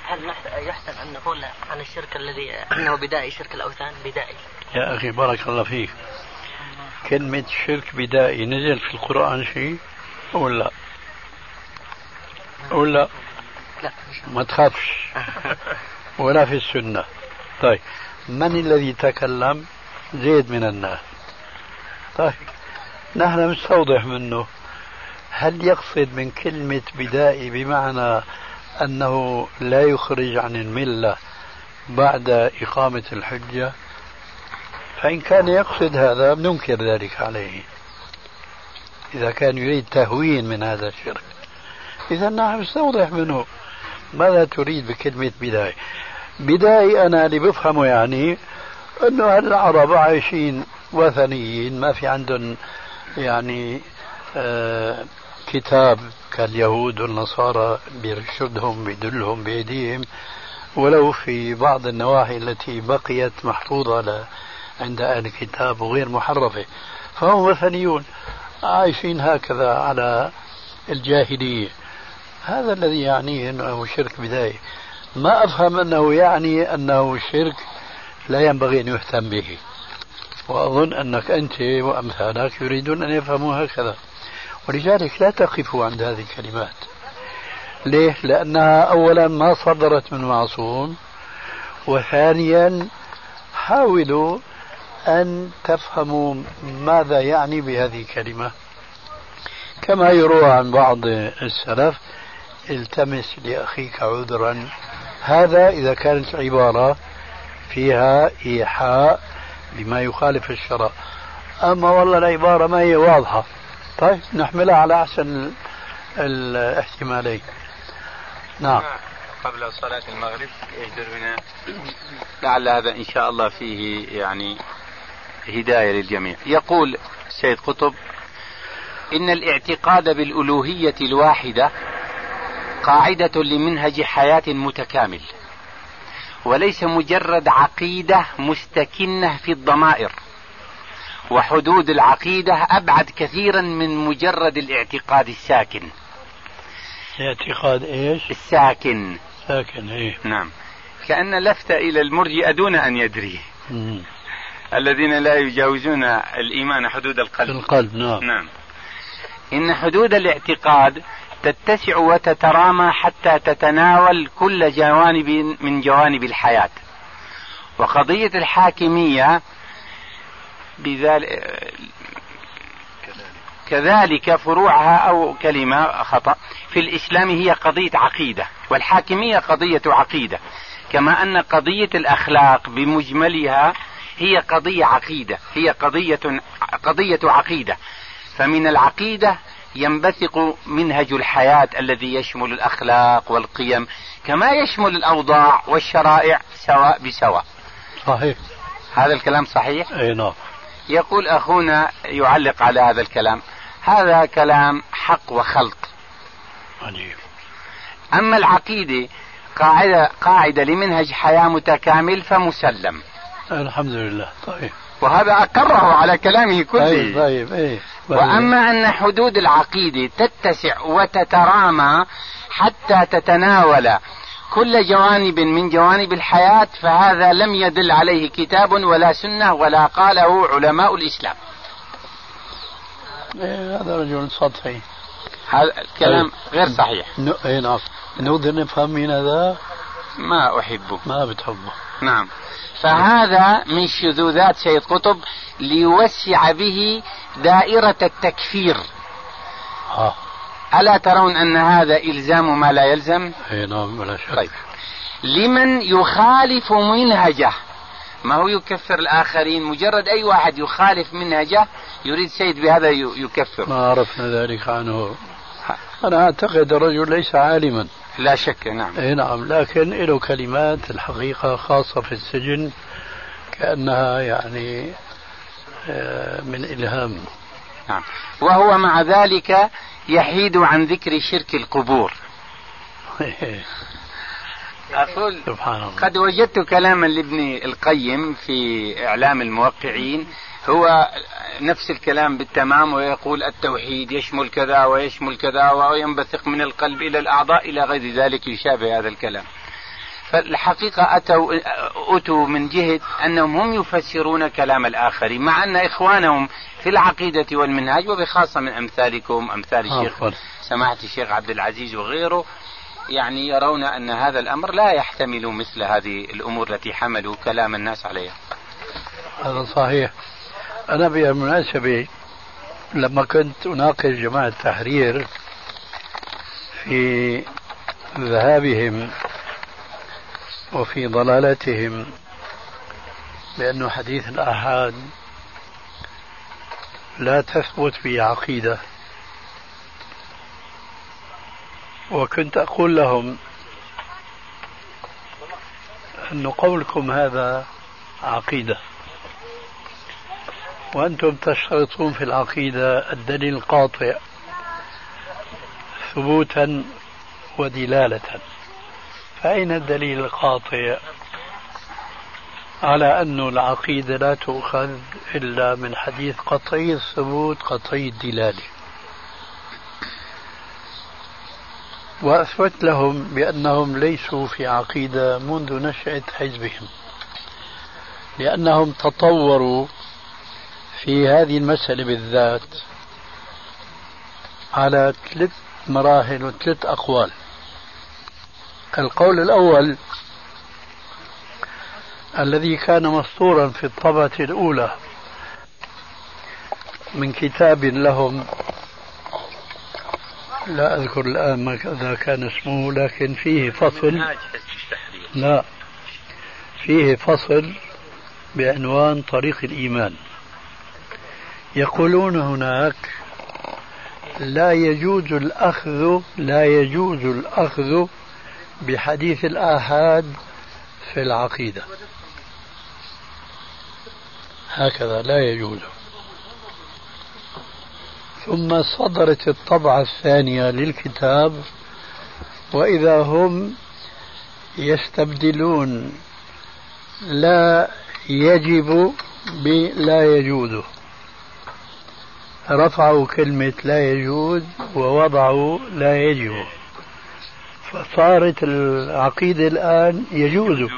هل يحسن أن نقول عن الشرك الذي أنه بدائي شرك الأوثان بدائي؟ يا أخي بارك الله فيك، كلمة شرك بدائي نزل في القرآن شيء ولا ولا ما تخافش ولا في السنة. طيب من الذي تكلم؟ زيد من الناس. طيب نحن مستوضح منه هل يقصد من كلمة بدائي بمعنى أنه لا يخرج عن الملة بعد إقامة الحجة؟ فإن كان يقصد هذا ننكر ذلك عليه إذا كان يريد تهوين من هذا الشرك. إذا نحن نستوضح منه ماذا تريد بكلمة بداية. بداية أنا اللي بفهمه يعني أنه العرب عايشين وثنيين ما في عندهم يعني آه كتاب كاليهود والنصارى بيرشدهم بيدلهم بأيديهم، ولو في بعض النواحي التي بقيت محفوظة عند أهل الكتاب وغير محرفة، فهم وثنيون عايشين هكذا على الجاهلية. هذا الذي يعنيه أنه شرك بدائي. ما أفهم أنه يعني أنه الشرك لا ينبغي أن يهتم به، وأظن أنك أنت وأمثالك يريدون أن يفهموا هكذا، ولذلك لا تقفوا عند هذه الكلمات. ليه؟ لأنها أولا ما صدرت من معصوم، وثانيا حاولوا أن تفهموا ماذا يعني بهذه الكلمة. كما يروى عن بعض السلف: التمس لأخيك عذرا، هذا إذا كانت عبارة فيها إيحاء بما يخالف الشرع. أما والله العبارة ما هي واضحة، طيب نحملها على أحسن الاحتمالين. نعم. قبل صلاة المغرب يهدر بنا، لعل هذا إن شاء الله فيه يعني هداية للجميع. يقول سيد قطب: إن الاعتقاد بالألوهية الواحدة قاعدة لمنهج حياة متكامل، وليس مجرد عقيدة مستكنة في الضمائر، وحدود العقيدة أبعد كثيرا من مجرد الاعتقاد الساكن. اعتقاد إيش؟ الساكن. ساكن إيه؟ نعم. كأن لفت إلى المرجئة دون أن يدري، مم. الذين لا يجاوزون الإيمان حدود القلب. القلب نعم. نعم. إن حدود الاعتقاد تتسع وتترامى حتى تتناول كل جوانب من جوانب الحياة، وقضية الحاكمية بذلك كذلك فروعها أو كلمة خطأ في الإسلام هي قضية عقيدة، والحاكمية قضية عقيدة، كما أن قضية الأخلاق بمجملها هي قضية عقيدة، هي قضية قضية عقيدة. فمن العقيدة ينبثق منهج الحياة الذي يشمل الأخلاق والقيم، كما يشمل الأوضاع والشرائع سواء بسواء. صحيح. هذا الكلام صحيح؟ أي نعم. يقول أخونا يعلق على هذا الكلام: هذا كلام حق وخلط. عجيب. أما العقيدة قاعدة, قاعدة لمنهج حياة متكامل فمسلم. الحمد لله. طيب. وهذا أقره على كلامه كله. أي طيب. أي. وأما أن حدود العقيدة تتسع وتترامى حتى تتناول كل جوانب من جوانب الحياة، فهذا لم يدل عليه كتاب ولا سنة ولا قاله علماء الإسلام. إيه هذا رجل سطحي، هذا الكلام أي. غير صحيح. اي نعم. نقدر نفهم من هذا ما أحبه. ما بتحبه. نعم. فهذا من شذوذات سيد قطب ليوسع به دائرة التكفير. آه. ألا ترون أن هذا إلزام ما لا يلزم؟ أي نعم ولا شك. طيب. لمن يخالف منهجه، ما هو يكفر الآخرين، مجرد أي واحد يخالف منهجه يريد سيد بهذا يكفر. ما عرفنا ذلك عنه. أنا أعتقد الرجل ليس عالما. لا شك. نعم. أي نعم. لكن له كلمات الحقيقة خاصة في السجن كأنها يعني من إلهام. نعم. وهو مع ذلك يحيد عن ذكر شرك القبور. أقول قد وجدت كلاما لابن القيم في إعلام الموقعين، هو نفس الكلام بالتمام، ويقول التوحيد يشمل كذا ويشمل كذا وينبثق من القلب إلى الأعضاء إلى غير ذلك يشابه هذا الكلام. فالحقيقة أتوا, أتوا من جهة أنهم هم يفسرون كلام الآخرين، مع أن إخوانهم في العقيدة والمنهج وبخاصة من أمثالكم أمثال الشيخ سماحة الشيخ عبد العزيز وغيره يعني يرون أن هذا الأمر لا يحتمل مثل هذه الأمور التي حملوا كلام الناس عليها. هذا صحيح. أنا بالمناسبة لما كنت أناقش جماعة التحرير في ذهابهم وفي ضلالتهم بأن حديث الآحاد لا تثبت به عقيدة، وكنت أقول لهم أن قولكم هذا عقيدة، وأنتم تشترطون في العقيدة الدليل القاطع ثبوتا ودلالة، فأين الدليل القاطع على أن العقيدة لا تؤخذ إلا من حديث قطعي الثبوت قطعي الدلالة؟ وأثبت لهم بأنهم ليسوا في عقيدة منذ نشأة حزبهم، لأنهم تطوروا في هذه المسألة بالذات على ثلاث مراحل وثلاث أقوال. القول الأول الذي كان مسطورا في الطبعة الأولى من كتاب لهم لا أذكر الآن ماذا كان اسمه، لكن فيه فصل لا فيه فصل بعنوان طريق الإيمان. يقولون هناك لا يجوز الأخذ لا يجوز الأخذ بحديث الآحاد في العقيدة، هكذا لا يجوز. ثم صدرت الطبعة الثانية للكتاب وإذا هم يستبدلون لا يجب بلا يجوز، رفعوا كلمة لا يجوز ووضعوا لا يجب، فصارت العقيدة الآن يجوز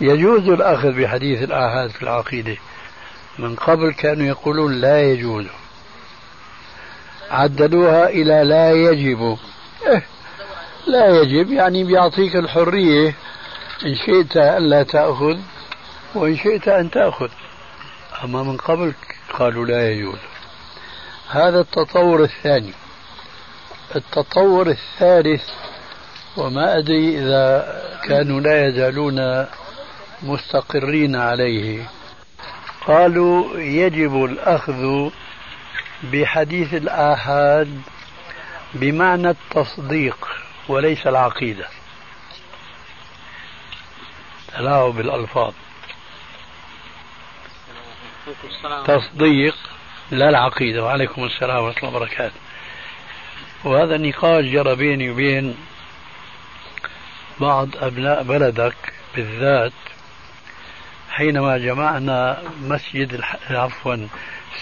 يجوز الأخذ بحديث الآحاد في العقيدة، من قبل كانوا يقولون لا يجوز، عدلوها إلى لا يجب. إيه لا يجب يعني بيعطيك الحرية إن شئت ألا تأخذ وإن شئت أن تأخذ، أما من قبل قالوا لا يجوز. هذا التطور الثاني. التطور الثالث وما أدري إذا كانوا لا يزالون مستقرين عليه، قالوا يجب الأخذ بحديث الآحاد بمعنى التصديق وليس العقيدة، تلاعب بالألفاظ، تصديق لا العقيدة. وعليكم السلام ورحمة الله وبركاته. وهذا نقاش جرى بيني وبين بعض أبناء بلدك بالذات حينما جمعنا مسجد عفوا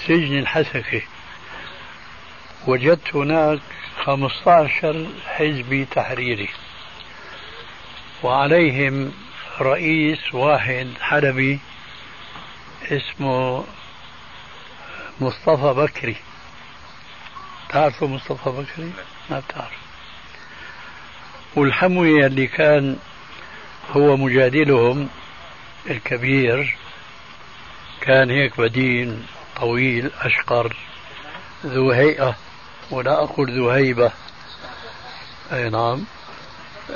سجن الحسكة، وجدت هناك خمسة عشر حزب تحريري وعليهم رئيس واحد حلبي اسمه مصطفى بكري. تعرفوا مصطفى بكري؟ ما بتعرف. والحموي اللي كان هو مجادلهم الكبير كان هيك بدين طويل أشقر ذو هيئة، ولا أقول ذو هيبة. أي نعم.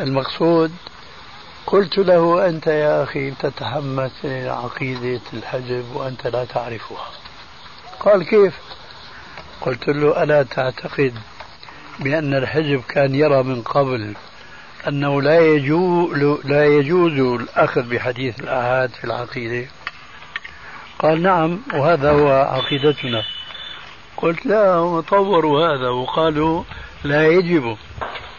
المقصود قلت له أنت يا أخي تتحمس عقيدة الحزب وأنت لا تعرفها. قال كيف؟ قلت له ألا تعتقد بأن الحزب كان يرى من قبل أنه لا يجوز لا يجوز الأخذ بحديث الآحاد في العقيدة؟ قال نعم وهذا هو عقيدتنا. قلت لا، هم طوروا هذا وقالوا لا يجب.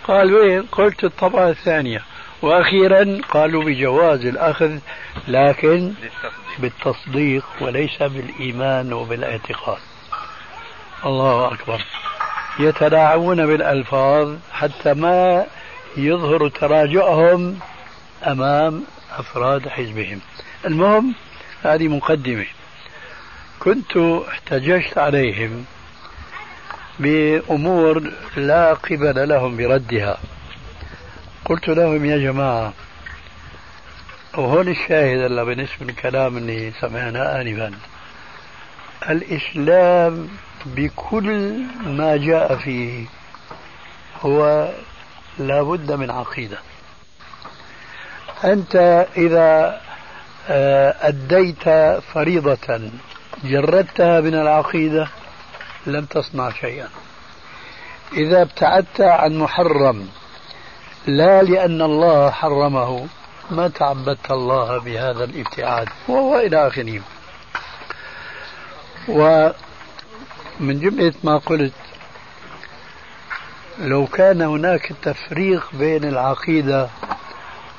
قال وين؟ قلت الطبعة الثانية. وأخيرا قالوا بجواز الأخذ لكن بالتصديق وليس بالإيمان وبالاعتقاد. الله أكبر. يتلاعبون بالألفاظ حتى ما يظهر تراجعهم أمام أفراد حزبهم. المهم هذه مقدمة. كنت احتججت عليهم بأمور لا قبل لهم بردها. قلت لهم يا جماعة، وهون الشاهد اللي بالنسبة للكلام اللي سمعناه آنفا، الإسلام بكل ما جاء فيه هو لا بد من عقيدة. أنت إذا أديت فريضة جردتها من العقيدة لم تصنع شيئا. إذا ابتعدت عن محرم لا لأن الله حرمه ما تعبدت الله بهذا الابتعاد، وهو إلى آخره. ومن جملة ما قلت لو كان هناك تفريق بين العقيدة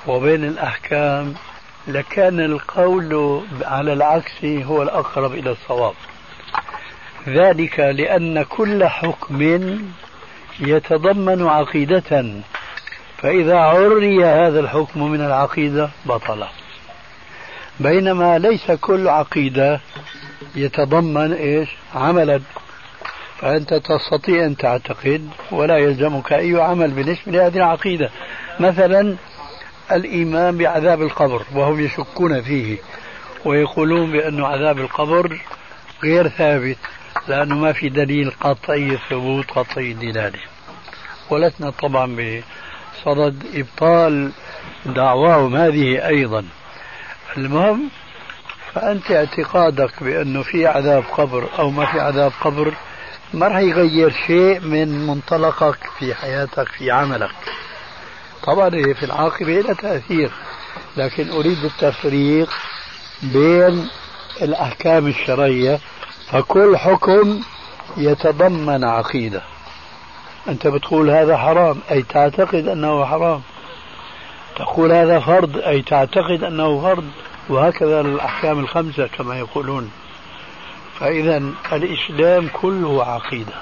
وبين الأحكام لكان القول على العكس هو الأقرب إلى الصواب، ذلك لأن كل حكم يتضمن عقيدة، فإذا عري هذا الحكم من العقيدة بطل. بينما ليس كل عقيدة يتضمن إيش؟ عملا، فأنت تستطيع أن تعتقد ولا يلزمك أي عمل بالنسبة لهذه العقيدة. مثلا الإيمان بعذاب القبر وهم يشكون فيه ويقولون بأن عذاب القبر غير ثابت لأنه ما في دليل قطعي الثبوت قطعي الدلالة. ولسنا طبعا بصدد إبطال دعواهم هذه أيضا. المهم فأنت اعتقادك بأنه في عذاب قبر أو ما في عذاب قبر ما رح يغير شيء من منطلقك في حياتك في عملك. طبعا في العاقبة لا تأثير، لكن أريد التفريق بين الأحكام الشرعية، فكل حكم يتضمن عقيدة. أنت بتقول هذا حرام أي تعتقد أنه حرام، تقول هذا فرض أي تعتقد أنه فرض، وهكذا الأحكام الخمسة كما يقولون. فإذا الإسلام كله عقيدة،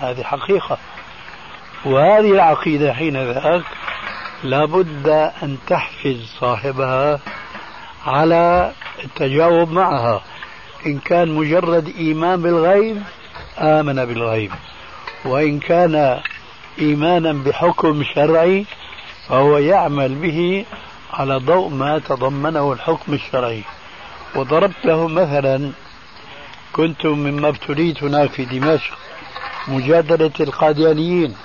هذه حقيقة، وهذه العقيدة حين ذاك لابد أن تحفز صاحبها على التجاوب معها. إن كان مجرد إيمان بالغيب آمن بالغيب، وإن كان إيمانا بحكم شرعي فهو يعمل به على ضوء ما تضمنه الحكم الشرعي. وضربت لهم مثلا، كنت مما ابتليت هناك في دمشق مجادلة القاديانيين،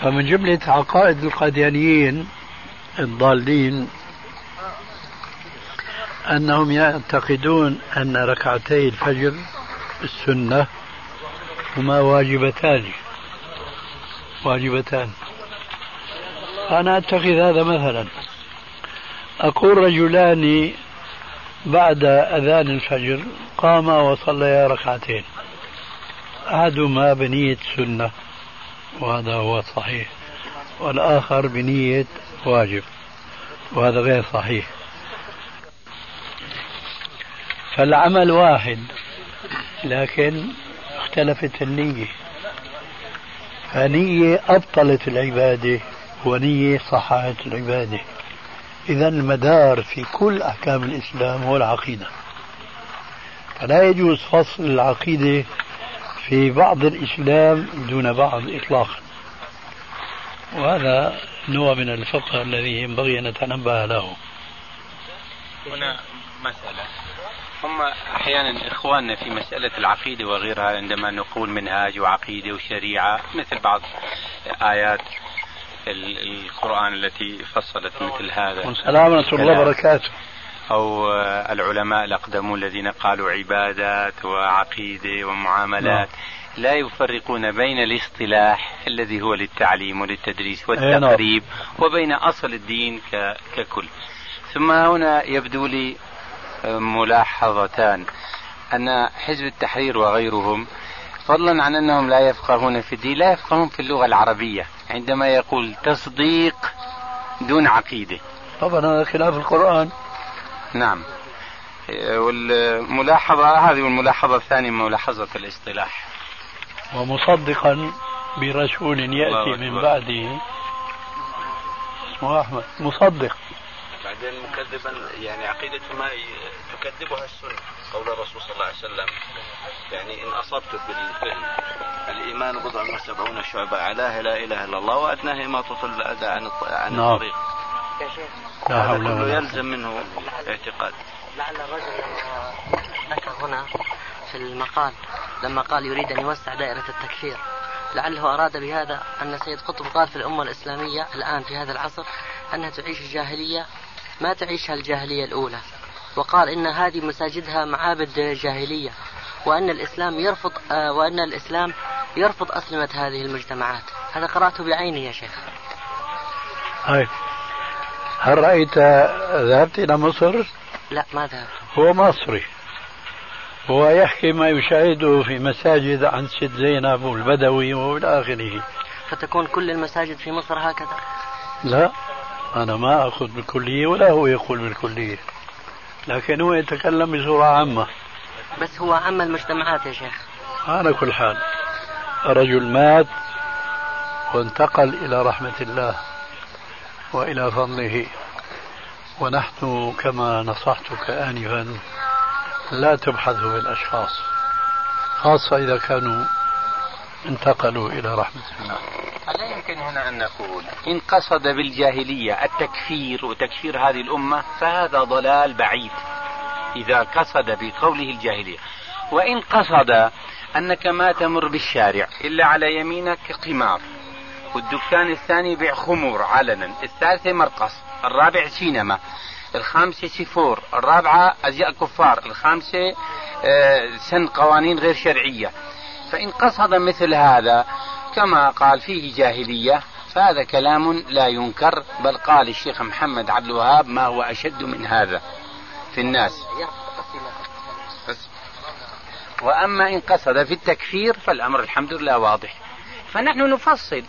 فمن جملة عقائد القاديانيين الضالين أنهم يعتقدون أن ركعتي الفجر السنة هما واجبتان واجبتان. أنا أتخذ هذا مثلا، أقول رجلان بعد أذان الفجر قاما وصليا ركعتين، أحدهما بنية سنة وهذا هو الصحيح، والآخر بنية واجب وهذا غير صحيح. فالعمل واحد لكن اختلفت النية، فنية أبطلت العبادة ونية صححت العبادة. إذا المدار في كل أحكام الإسلام هو العقيدة، فلا يجوز فصل العقيدة في بعض الإسلام دون بعض إطلاقا. وهذا نوع من الفقه الذي ينبغي أن نتنبه له. هنا مسألة، هم أحيانا إخواننا في مسألة العقيدة وغيرها عندما نقول منهاج وعقيدة وشريعة مثل بعض آيات القرآن التي فصلت مثل هذا ورحمة الله وبركاته، أو العلماء الأقدمون الذين قالوا عبادات وعقيدة ومعاملات، لا يفرقون بين الاصطلاح الذي هو للتعليم وللتدريس والتقريب وبين أصل الدين ككل. ثم هنا يبدو لي ملاحظتان، أن حزب التحرير وغيرهم فضلا عن أنهم لا يفقهون في الدين لا يفقهون في اللغة العربية، عندما يقول تصديق دون عقيدة طبعا هذا خلاف القرآن. نعم، والملاحظة هذه، والملاحظة الثانية ملاحظة الاصطلاح. ومصدقا برسول يأتي من بعده اسمه أحمد، مصدق بعدين مكذبا، يعني عقيدة ما تكذبها السنة، قول الرسول صلى الله عليه وسلم يعني إن أصبت بالفهم الإيمان بضع وسبعون شعبة علىها لا إله إلا الله وأدناها إماطة الأذى عن عن الطريق. هذا كله يلزم منه اعتقاد. لعل الرجل ذكر هنا في المقال لما قال يريد أن يوسع دائرة التكفير، لعله أراد بهذا أن سيد قطب قال في الأمة الإسلامية الآن في هذا العصر أنها تعيش الجاهلية ما تعيشها الجاهلية الأولى، وقال إن هذه مساجدها معابد جاهلية، وأن الإسلام يرفض وأن الإسلام يرفض أسلمة هذه المجتمعات. هذا قرأته بعيني يا شيخ. هاي هل رأيت ذهبت إلى مصر؟ لا ما ذهبت. هو مصري، هو يحكي ما يشاهده في مساجد عن سيد زينب والبدوي والآخره. فتكون كل المساجد في مصر هكذا؟ لا أنا ما أخذ بالكلية ولا هو يقول بالكلية، لكن هو يتكلم بصورة عامة. بس هو عام المجتمعات يا شيخ. على كل حال رجل مات وانتقل إلى رحمة الله وإلى فضله، ونحن كما نصحتك آنفا لا تبحث في الأشخاص خاصة إذا كانوا انتقلوا إلى رحمة الله. ألا يمكن هنا أن نقول إن قصد بالجاهلية التكفير وتكفير هذه الأمة فهذا ضلال بعيد إذا قصد بقوله الجاهلية، وإن قصد أنك ما تمر بالشارع إلا على يمينك قمار، والدكان الثاني بيع خمور علنا، الثالثة مرقص، الرابع سينما، الخامسة سفور، الرابعة أزياء كفار، الخامسة سن قوانين غير شرعية، فإن قصد مثل هذا كما قال فيه جاهلية فهذا كلام لا ينكر، بل قال الشيخ محمد عبد الوهاب ما هو أشد من هذا في الناس. وأما إن قصد في التكفير فالأمر الحمد لله واضح، فنحن نفصل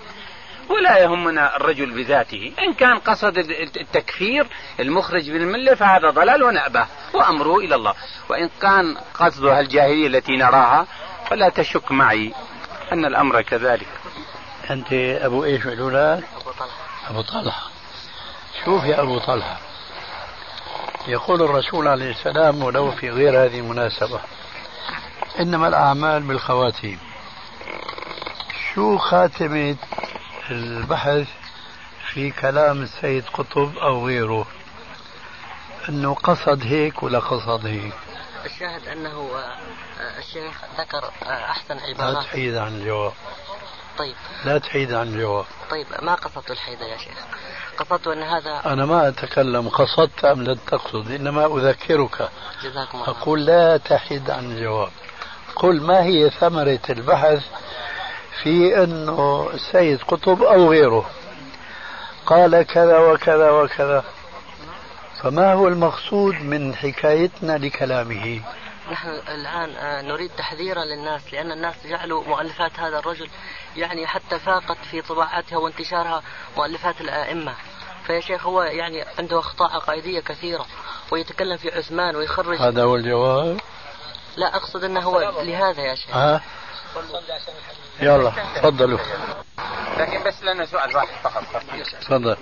ولا يهمنا الرجل بذاته، إن كان قصد التكفير المخرج بالملة فهذا ضلال ونأبه وأمره إلى الله، وإن كان قصدها الجاهلية التي نراها فلا تشك معي أن الأمر كذلك. أنت أبو إيش ملولك؟ أبو طلحة. أبو طلحة، شوف يا أبو طلحة، يقول الرسول عليه السلام ولو في غير هذه المناسبة إنما الأعمال بالخواتيم. شو خاتمة البحث في كلام السيد قطب أو غيره أنه قصد هيك ولا قصد هيك؟ الشاهد أنه الشيخ ذكر أحسن عبارات. لا تحيد عن الجواب. طيب. لا تحيد عن الجواب. طيب ما قصدت الحيد يا شيخ، قصدت أن هذا. أنا ما أتكلم قصدت أم لا تقصد، إنما أذكرك. جزاكم الله. أقول لا تحيد عن الجواب، قل ما هي ثمرة البحث في أنه السيد قطب أو غيره قال كذا وكذا وكذا، فما هو المقصود من حكايتنا لكلامه؟ نحن الآن نريد تحذيرا للناس، لأن الناس جعلوا مؤلفات هذا الرجل يعني حتى فاقت في طباعتها وانتشارها مؤلفات الأئمة، فيا شيخ هو يعني عنده أخطاء عقائدية كثيرة، ويتكلم في عثمان ويخرج. هذا هو الجواب. لا أقصد أنه هو لهذا يا شيخ. ها؟ يلا تفضلوا. لكن بس لنا سؤال واحد فقط. تفضل.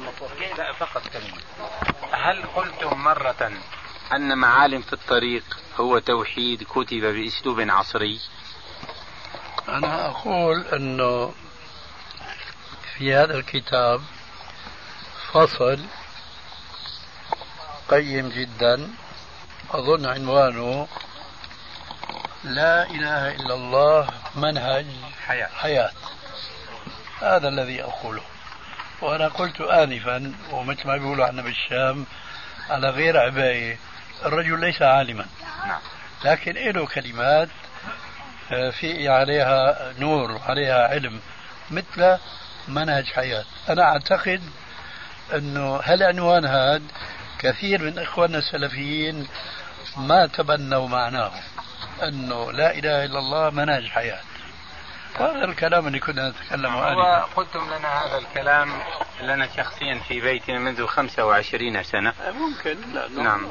فقط كلمة. هل قلتم مرة أن معالم في الطريق هو توحيد كتب بأسلوب عصري؟ أنا أقول أنه في هذا الكتاب فصل قيم جدا، أظن عنوانه لا إله إلا الله منهج حياة, حياة. هذا الذي أقوله، وأنا قلت آنفا ومثل ما يقولوا عنا بالشام على غير عباية الرجل ليس عالما، لكن له كلمات في عليها نور عليها علم مثل منهج حياة. أنا أعتقد أنه هالعنوان هذا كثير من إخواننا السلفيين ما تبنوا معناه، أنه لا إله إلا الله منهج حياة، هذا الكلام اللي كنا نتكلم عنه. قلتم لنا هذا الكلام لنا شخصيا في بيتنا منذ خمسة وعشرين سنة. ممكن لا. نعم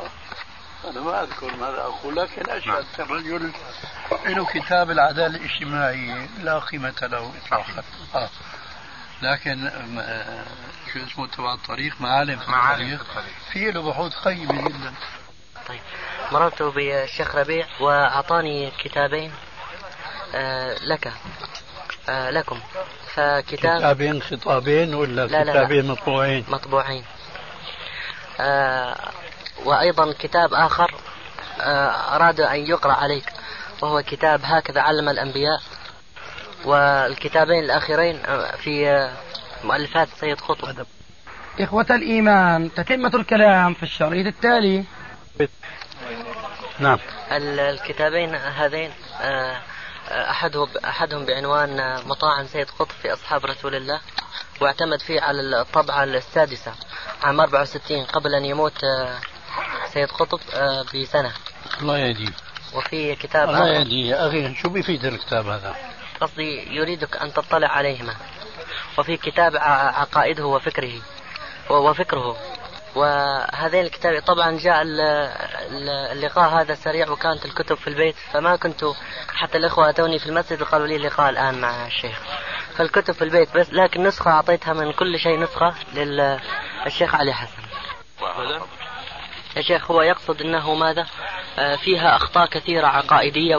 أنا ما أذكر ماذا أقول، لكن أشهد الرجل له كتاب العدالة الاجتماعية لا قيمة له إطلاقا. آه. لكن شو اسمه تبع الطريق معالم في الطريق في له بحوث قيمة جدا. طيب مررت بالشيخ ربيع وأعطاني كتابين آه لك آه لكم، فكتاب كتابين خطابين ولا لا كتابين؟ لا لا. مطبوعين مطبوعين آه وأيضا كتاب آخر آه أراد أن يقرأ عليك، وهو كتاب هكذا علم الأنبياء، والكتابين الأخيرين في مؤلفات سيد قطب. إخوة الإيمان، تتمة الكلام في الشريط التالي. نعم الكتابين هذين آه أحدهم بعنوان مطاعم سيد قطب في أصحاب رسول الله، واعتمد فيه على الطبعة السادسة عام أربعة وستين قبل أن يموت سيد قطب بسنة. الله يهديه. وفي كتاب الله يهديه يا أخي، شو بيفيد الكتاب هذا؟ قصدي يريدك أن تطلع عليهما. وفي كتاب عقائده وفكره وفكره وهذين الكتاب طبعا جاء اللقاء هذا سريع وكانت الكتب في البيت فما كنت حتى الإخوة أتوني في المسجد وقالوا لي لقاء الآن مع الشيخ، فالكتب في البيت بس، لكن نسخة أعطيتها من كل شيء نسخة للشيخ علي حسن. يا شيخ هو يقصد أنه ماذا فيها أخطاء كثيرة عقائدية